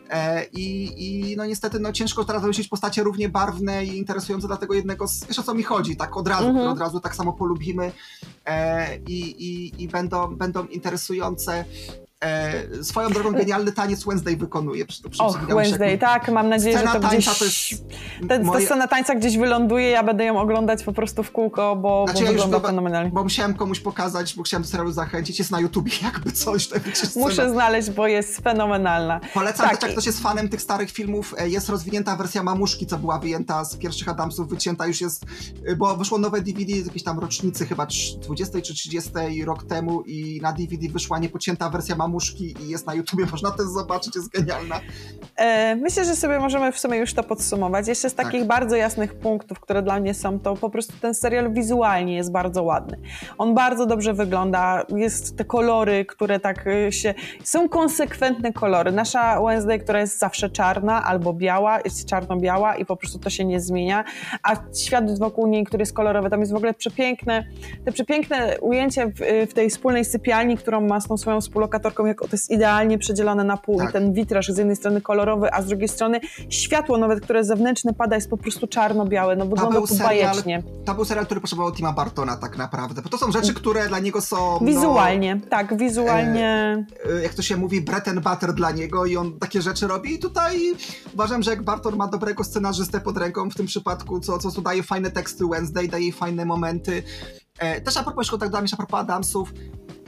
E, i, I no niestety, no ciężko teraz wymyślić postacie równie barwne i interesujące dla tego jednego, z... wiesz o co mi chodzi, tak od razu, mhm. od razu tak samo polubimy e, i, i, i będą, będą interesujące. E, swoją drogą genialny taniec Wednesday wykonuje. Och, Wednesday, tak, mam nadzieję, że to gdzieś... To jest ta, ta moje... scena tańca gdzieś wyląduje, ja będę ją oglądać po prostu w kółko, bo, znaczy, bo ja wygląda fenomenalnie. Bo musiałem komuś pokazać, bo chciałem do serialu zachęcić, jest na YouTubie jakby coś. To jest Muszę znaleźć, bo jest fenomenalna. Polecam tak. Też, jak ktoś jest fanem tych starych filmów, jest rozwinięta wersja Mamuszki, co była wyjęta z pierwszych Addamsów, wycięta już jest, bo wyszło nowe D V D z jakiejś tam rocznicy chyba dwudziestej czy trzydziestej rok temu i na D V D wyszła niepocięta wersja Mamuszki, Muszki i jest na YouTubie, można też zobaczyć, jest genialna. E, myślę, że sobie możemy w sumie już to podsumować. Jeszcze z takich tak. bardzo jasnych punktów, które dla mnie są, to po prostu ten serial wizualnie jest bardzo ładny. On bardzo dobrze wygląda, jest te kolory, które tak się... Są konsekwentne kolory. Nasza Wednesday, która jest zawsze czarna albo biała, jest czarno-biała i po prostu to się nie zmienia, a świat wokół niej, który jest kolorowy, tam jest w ogóle przepiękne, te przepiękne ujęcie w, w tej wspólnej sypialni, którą ma z tą swoją współlokatorką, jak to jest idealnie przedzielone na pół, tak. I ten witraż z jednej strony kolorowy, a z drugiej strony światło nawet, które zewnętrzne pada, jest po prostu czarno-białe, no wygląda to bajecznie. To był serial, który potrzebował Tima Burtona tak naprawdę, bo to są rzeczy, które dla niego są... Wizualnie, no, tak, wizualnie... E, jak to się mówi, bread and butter dla niego i on takie rzeczy robi i tutaj uważam, że jak Burton ma dobrego scenarzystę pod ręką w tym przypadku, co, co, co daje fajne teksty Wednesday, daje jej fajne momenty. E, też a propos, jeśli tak dałem, a propos Addamsów,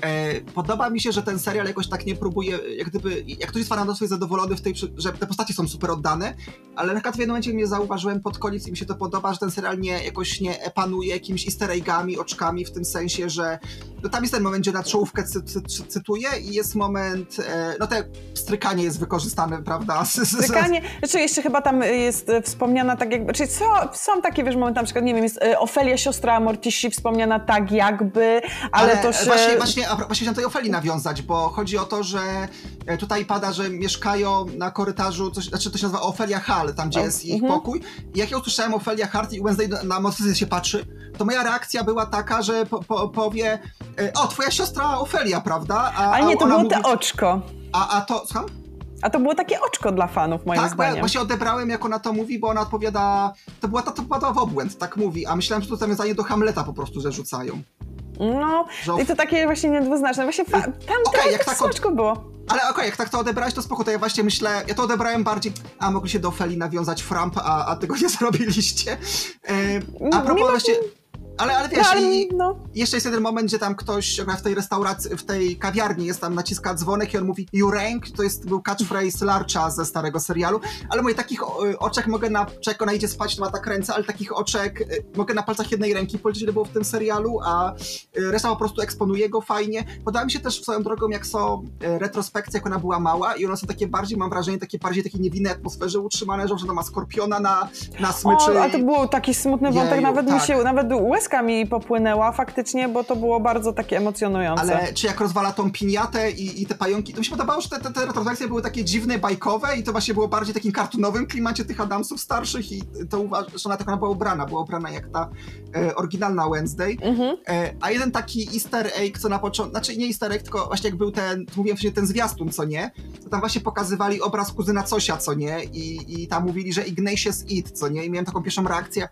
e, podoba mi się, że ten serial jakoś tak nie próbuje, jak gdyby, jak ktoś z fanów jest zadowolony w tej, że te postacie są super oddane, ale na przykład w jednym momencie mnie zauważyłem pod koniec i mi się to podoba, że ten serial nie, jakoś nie panuje jakimiś easter eggami, oczkami w tym sensie, że no tam jest ten moment, gdzie na czołówkę cy, cy, cy, cytuję i jest moment, e, no te strykanie jest wykorzystane, prawda? Strykanie, znaczy jeszcze chyba tam jest wspomniana tak jakby, czyli co, są takie, wiesz, momenty, na przykład, nie wiem, jest Ofelia, siostra Mortici, wspomniana tak jakby, ale, ale to się... Właśnie, właśnie, właśnie chciałem tej Ofelii nawiązać, bo chodzi o to, że tutaj pada, że mieszkają na korytarzu, coś, znaczy to się nazywa Ofelia Hall, tam gdzie oh. jest ich mm-hmm. pokój. I jak ja usłyszałem Ofelia Hall i Wednesday na motycy się patrzy, to moja reakcja była taka, że po, po, powie, o, twoja siostra Ofelia, prawda? A, Ale nie, to było mówi... te oczko. A, a to, słucham? A to było takie oczko dla fanów, moim tak, zdaniem. Tak, bo ja się odebrałem, jak ona to mówi, bo ona odpowiada, to była ta, to była w obłęd, tak mówi, a myślałem, że to nawiązanie do Hamleta po prostu, że rzucają. No, że... i to takie właśnie niedwuznaczne, właśnie fa... tam okay, trochę jak tak smaczko od... było. Ale okej, okay, jak tak to odebrałeś, to spoko, to ja właśnie myślę, ja to odebrałem bardziej, a mogli się do Ofelii nawiązać Framp, a, a tego nie zrobiliście. E, a propos właśnie... Ale, ale wiesz, no, ale, i no. jeszcze jest jeden moment, gdzie tam ktoś w tej restauracji, w tej kawiarni jest tam, naciska dzwonek i on mówi "You rank", to jest, był catchphrase Larcha ze starego serialu, ale mówię, takich oczek mogę na, czy jak ona idzie spać, to ma tak ręce, ale takich oczek mogę na palcach jednej ręki policzyć, ile było w tym serialu, a reszta po prostu eksponuje go fajnie. Podoba mi się też swoją drogą, jak są retrospekcje, jak ona była mała i one są takie bardziej, mam wrażenie, takie bardziej takiej niewinnej atmosferze utrzymane, że ona ma skorpiona na, na smyczy. O, a to był taki smutny wątek, Jeju, nawet tak. mi się, nawet mi popłynęła faktycznie, bo to było bardzo takie emocjonujące. Ale czy jak rozwala tą piniatę i, i te pająki, to mi się podobało, że te, te, te retrospekcje były takie dziwne, bajkowe i to właśnie było bardziej takim kartunowym klimacie tych Addamsów starszych i to uważam, że ona taka była ubrana, była ubrana jak ta e, oryginalna Wednesday. Mhm. E, a jeden taki easter egg, co na początku, znaczy nie easter egg, tylko właśnie jak był ten, mówiłem wcześniej, ten zwiastun, co nie, to tam właśnie pokazywali obraz kuzyna Cosia, co nie, i, i tam mówili, że Ignatius Id, co nie, i miałem taką pierwszą reakcję,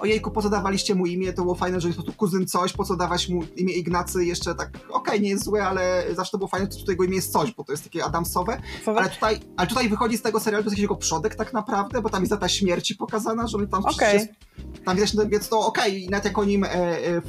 ojejku, po co dawaliście mu imię, to było fajne, że jest po prostu kuzyn coś, po co dawać mu imię Ignacy, jeszcze tak, okej, okay, nie jest złe, ale zawsze to było fajne, że tutaj jego imię jest coś, bo to jest takie Addamsowe, ale tutaj, ale tutaj wychodzi z tego serialu, to jest jakiś jego przodek tak naprawdę, bo tam jest data śmierci pokazana, że on tam okay. jest, tam widać, więc to okej, okay, nawet jak o nim e, e,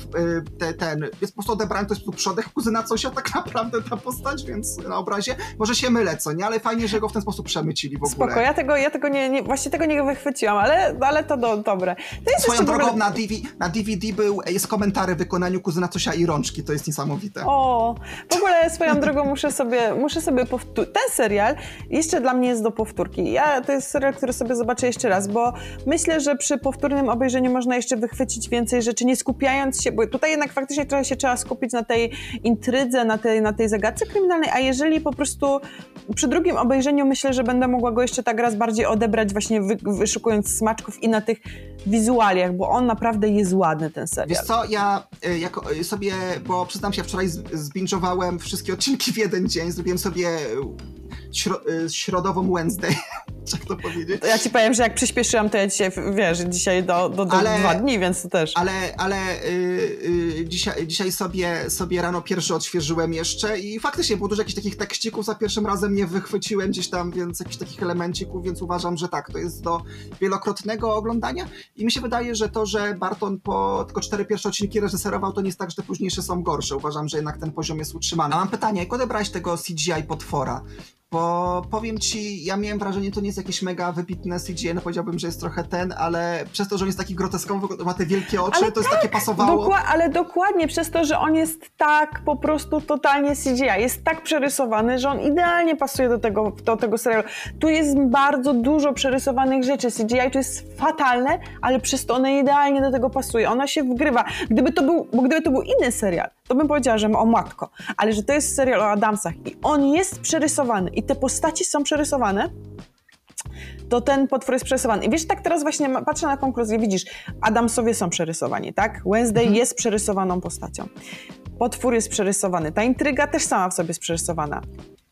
te, ten, jest po prostu odebrany, to jest po prostu przodek kuzyna Cosia tak naprawdę ta postać, więc na obrazie, może się mylę, co nie, ale fajnie, że go w ten sposób przemycili w ogóle. Spoko, ja tego, ja tego nie, nie, właśnie tego nie wychwyciłam, ale, ale to do, dobre. To jest swoją drogą na D V D, na D V D był, jest komentary w wykonaniu kuzyna Cosia i Rączki, to jest niesamowite. O, w ogóle swoją drogą muszę sobie, muszę sobie powtórzyć. Ten serial jeszcze dla mnie jest do powtórki. Ja, to jest serial, który sobie zobaczę jeszcze raz, bo myślę, że przy powtórnym obejrzeniu można jeszcze wychwycić więcej rzeczy, nie skupiając się, bo tutaj jednak faktycznie trochę się trzeba skupić na tej intrydze, na tej, na tej zagadce kryminalnej, a jeżeli po prostu przy drugim obejrzeniu myślę, że będę mogła go jeszcze tak raz bardziej odebrać, właśnie wy, wyszukując smaczków i na tych wizualiach, bo on naprawdę jest ładny, ten serial. Wiesz co, ja jako sobie, bo przyznam się, wczoraj zbinge'owałem wszystkie odcinki w jeden dzień, zrobiłem sobie śro, środową Wednesday, jak to powiedzieć. Ja ci powiem, że jak przyspieszyłam, to ja dzisiaj, wiesz, dzisiaj do, do, do ale, dwa dni, więc to też. Ale, ale yy, yy, dzisiaj, dzisiaj sobie, sobie rano pierwszy odświeżyłem jeszcze i faktycznie było dużo jakichś takich tekścików, za pierwszym razem nie wychwyciłem gdzieś tam, więc jakichś takich elemencików, więc uważam, że tak, to jest do wielokrotnego oglądania i mi się wydaje, że że to, że Burton po tylko cztery pierwsze odcinki reżyserował, to nie jest tak, że te późniejsze są gorsze. Uważam, że jednak ten poziom jest utrzymany. A mam pytanie, jak odebrałeś tego C G I potwora? Bo powiem ci, ja miałem wrażenie, to nie jest jakieś jakieś mega wybitne C G I, no powiedziałbym, że jest trochę ten, ale przez to, że on jest taki groteskowy, ma te wielkie oczy, ale to tak, jest takie pasowało. Dokła- ale dokładnie przez to, że on jest tak po prostu totalnie C G I, jest tak przerysowany, że on idealnie pasuje do tego, do tego serialu. Tu jest bardzo dużo przerysowanych rzeczy, C G I to jest fatalne, ale przez to one idealnie do tego pasuje, ona się wgrywa. Gdyby to był, bo gdyby to był inny serial, to bym powiedziała, że o matko, ale że to jest serial o Addamsach i on jest przerysowany i te postaci są przerysowane, to ten potwór jest przerysowany. I wiesz, tak teraz właśnie patrzę na konkluzję, widzisz, Addamsowie są przerysowani, tak? Wednesday mhm. jest przerysowaną postacią. Potwór jest przerysowany. Ta intryga też sama w sobie jest przerysowana.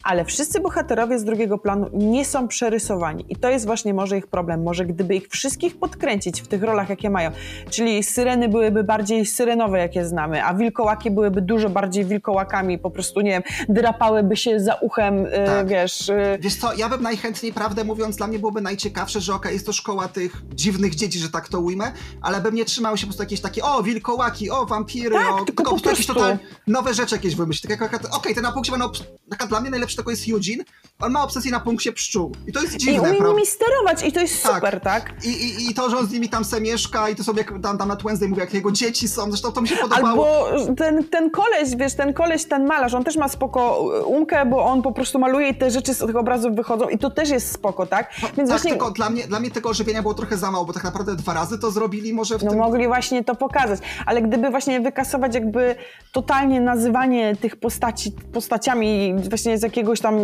Ale wszyscy bohaterowie z drugiego planu nie są przerysowani. I to jest właśnie może ich problem. Może gdyby ich wszystkich podkręcić w tych rolach, jakie mają, czyli syreny byłyby bardziej syrenowe, jakie znamy, a wilkołaki byłyby dużo bardziej wilkołakami, po prostu, nie wiem, drapałyby się za uchem, tak. yy, wiesz... Yy... Wiesz co, ja bym najchętniej, prawdę mówiąc, dla mnie byłoby najciekawsze, że okej, jest to szkoła tych dziwnych dzieci, że tak to ujmę, ale bym nie trzymały się po prostu jakieś takie, o, wilkołaki, o, wampiry, tak, o... Tylko, tylko po prostu jakieś total... nowe rzeczy jakieś wymyślić. Tak jak, okej, ten na punkcie będą... Taka dla mnie najlepsza czy to jest Eugene, on ma obsesję na punkcie pszczół. I to jest dziwne. I umie nimi sterować i to jest tak. super, tak? I, i, I to, że on z nimi tam se mieszka i to są jak tam, tam na Wednesday mówię, jak jego dzieci są, zresztą to mi się podobało. Albo ten, ten koleś, wiesz, ten koleś, ten malarz, on też ma spoko umkę, bo on po prostu maluje i te rzeczy z tych obrazów wychodzą i to też jest spoko, tak? Więc no, właśnie... Tak, tylko dla mnie, dla mnie tego ożywienia było trochę za mało, bo tak naprawdę dwa razy to zrobili może w no, tym... No mogli właśnie to pokazać, ale gdyby właśnie wykasować jakby totalnie nazywanie tych postaci, postaciami właśnie z jakiegoś tam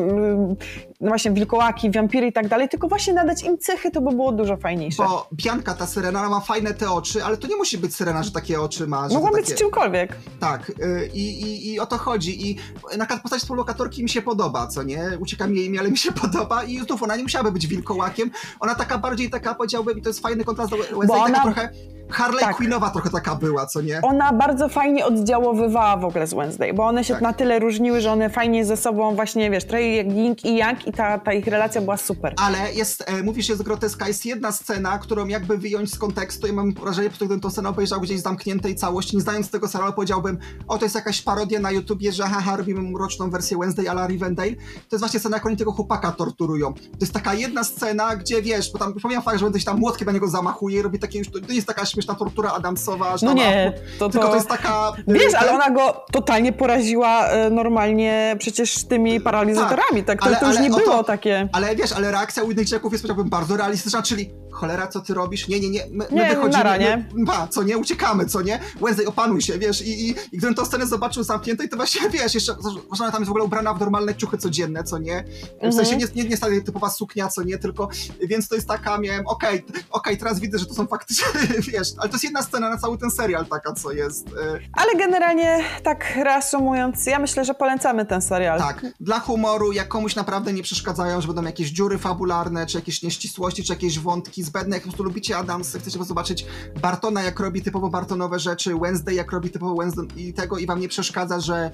no właśnie wilkołaki, wampiry i tak dalej, tylko właśnie nadać im cechy, to by było dużo fajniejsze. Bo Bianka, ta syrena, ma fajne te oczy, ale to nie musi być syrena, że takie oczy ma. Mogła być takie... czymkolwiek. Tak. I, i, I o to chodzi. I na przykład postać współlokatorki mi się podoba, co nie? Ucieka mi jej imię, ale mi się podoba i znów ona nie musiałaby być wilkołakiem. Ona taka bardziej taka, powiedziałbym, i to jest fajny kontrast do Wednesday, taka ona... trochę... Harley tak. Quinnowa trochę taka była, co nie? Ona bardzo fajnie oddziałowywała w ogóle z Wednesday, bo one się tak. na tyle różniły, że one fajnie ze sobą właśnie, wiesz, trochę jak Ying i Yang i ta, ta ich relacja była super. Ale jest, e, mówisz, jest groteska, jest jedna scena, którą jakby wyjąć z kontekstu i mam wrażenie, że gdybym tę scenę obejrzał gdzieś w zamkniętej całości, nie znając tego serialu, powiedziałbym, o to jest jakaś parodia na YouTubie, że haha, robimy mroczną wersję Wednesday a la Riverdale. To jest właśnie scena, jak oni tego chłopaka torturują. To jest taka jedna scena, gdzie wiesz, bo tam pomijam fakt, że Wednesday się tam młotkiem na niego zamachuje i robi takie już, to jest taka śmieszna tortura Addamsowa, że no nie, to, to... tylko to jest taka... Wiesz, ale ona go totalnie poraziła normalnie przecież tymi paralizatorami, tak, tak? To, ale, to już ale, nie było to, takie... Ale wiesz, ale reakcja u innych dzieciaków jest, powiedziałbym, bardzo realistyczna, czyli cholera, co ty robisz? Nie, nie, nie, my, nie, my wychodzimy, nara, nie? My, ba, co nie, uciekamy, co nie? Wednesday, opanuj się, wiesz, i, i, i gdybym tą scenę zobaczył zamkniętej, to właśnie, wiesz, jeszcze, ona tam jest w ogóle ubrana w normalne ciuchy codzienne, co nie? W mm-hmm. sensie nie, nie, nie jest ta typowa suknia, co nie, tylko, więc to jest taka, miałem, okej, okay, okay, teraz widzę, że to są faktycznie, wiesz, ale to jest jedna scena na cały ten serial taka, co jest. Ale generalnie, tak reasumując, ja myślę, że polecamy ten serial. Tak, dla humoru, jak komuś naprawdę nie przeszkadzają, że będą jakieś dziury fabularne, czy jakieś nieścisłości, czy jakieś wątki zbędne, jak po prostu lubicie Addams, chcecie zobaczyć Bartona, jak robi typowo Bartonowe rzeczy, Wednesday, jak robi typowo Wednesday i tego i wam nie przeszkadza, że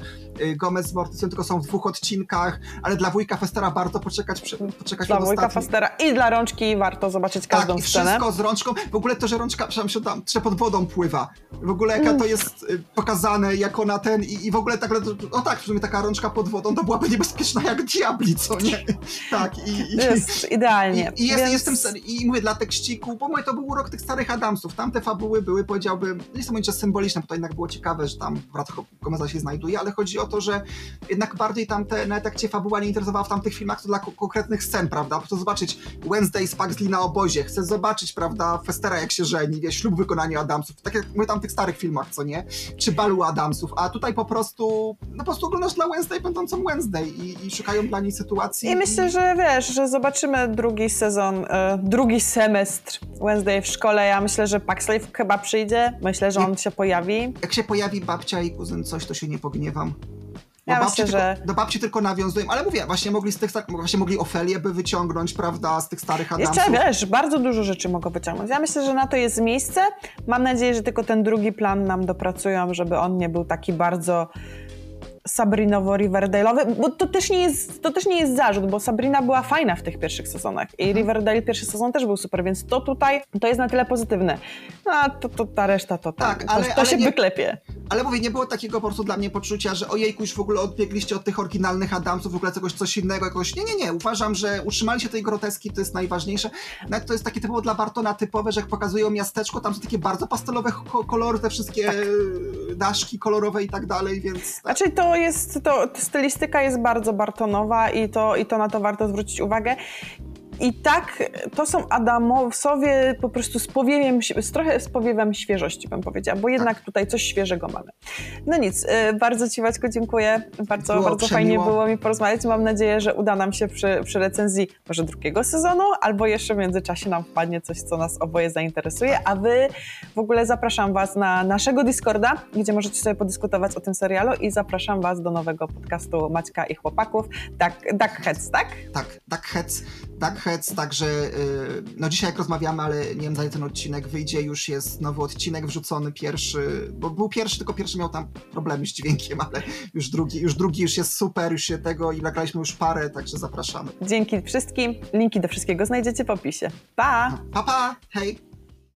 Gomez z Morticią tylko są w dwóch odcinkach, ale dla wujka Festera warto poczekać poczekać Dla wujka ostatni. Festera i dla rączki warto zobaczyć każdą tak, scenę. Tak, wszystko z rączką. W ogóle to, że rączka, przepraszam, tam, że pod wodą pływa. W ogóle jaka mm. to jest pokazane, jak ona ten i, i w ogóle tak, o tak, w sumie taka rączka pod wodą to byłaby niebezpieczna jak diabli, co nie? Tak. I, i, jest, i, idealnie. I, i, jest, Więc... jestem, i mówię, dla tekściku, bo mówię, to był urok tych starych Addamsów. Tamte fabuły były, powiedziałbym, niesamowicie symboliczne, bo to jednak było ciekawe, że tam brat Gomeza się znajduje, ale chodzi o to, że jednak bardziej tamte, nawet jak cię fabuła nie interesowała w tamtych filmach, to dla k- konkretnych scen, prawda? Po to zobaczyć Wednesday z Pugsley na obozie, chcę zobaczyć, prawda, Festera jak się żeni, wiesz, ślub w wykonaniu Addamsów, tak jak mówię, tam w tych starych filmach, co nie? Czy balu Addamsów, a tutaj po prostu, no po prostu oglądasz dla Wednesday będącą Wednesday i, i szukają dla niej sytuacji. I, i myślę, że wiesz, że zobaczymy drugi sezon, e, drugi semestr Wednesday w szkole. Ja myślę, że Pugsley chyba przyjdzie. Myślę, że on się pojawi. Jak się pojawi babcia i kuzyn coś, to się nie pogniewam. Do, ja babci myślę, tylko, że... do babci tylko nawiązuję, ale mówię, właśnie mogli z tych właśnie mogli Ofelię by wyciągnąć, prawda, z tych starych Addamsów. Jeszcze wiesz, bardzo dużo rzeczy mogą wyciągnąć. Ja myślę, że na to jest miejsce. Mam nadzieję, że tylko ten drugi plan nam dopracują, żeby on nie był taki bardzo Sabrinowo-Riverdale'owy, bo to też, nie jest, to też nie jest zarzut, bo Sabrina była fajna w tych pierwszych sezonach i Riverdale pierwszy sezon też był super, więc to tutaj to jest na tyle pozytywne. No, a to, to ta reszta to tak, tak ale, to, to ale się nie, wyklepie. Ale mówię, nie było takiego po prostu dla mnie poczucia, że ojejku, już w ogóle odbiegliście od tych oryginalnych Addamsów, w ogóle czegoś coś innego, jakoś, nie, nie, nie, uważam, że utrzymali się tej groteski, to jest najważniejsze. Nawet to jest takie typowo dla Bartona typowe, że jak pokazują miasteczko, tam są takie bardzo pastelowe kolory, te wszystkie tak. daszki kolorowe i tak dalej, więc... Tak. Znaczy to jest, to, to stylistyka jest bardzo Bartonowa i to, i to na to warto zwrócić uwagę. I tak to są Addamsowie po prostu z powiewem, z trochę z powiewem świeżości, bym powiedziała, bo jednak tak. tutaj coś świeżego mamy. No nic, bardzo Ci, Waćku, dziękuję. Bardzo, było, bardzo fajnie było mi porozmawiać. Mam nadzieję, że uda nam się przy, przy recenzji może drugiego sezonu, albo jeszcze w międzyczasie nam wpadnie coś, co nas oboje zainteresuje, a Wy w ogóle zapraszam Was na naszego Discorda, gdzie możecie sobie podyskutować o tym serialu i zapraszam Was do nowego podcastu Maćka i Chłopaków, Duckheads, tak? Tak, Duckheads. Duckheads, także no dzisiaj jak rozmawiamy, ale nie wiem, zanim ten odcinek wyjdzie, już jest nowy odcinek wrzucony, pierwszy, bo był pierwszy, tylko pierwszy miał tam problemy z dźwiękiem, ale już drugi, już drugi już jest super, już się tego i nagraliśmy już parę, także zapraszamy. Dzięki wszystkim, linki do wszystkiego znajdziecie w opisie. Pa! Pa, pa! Hej!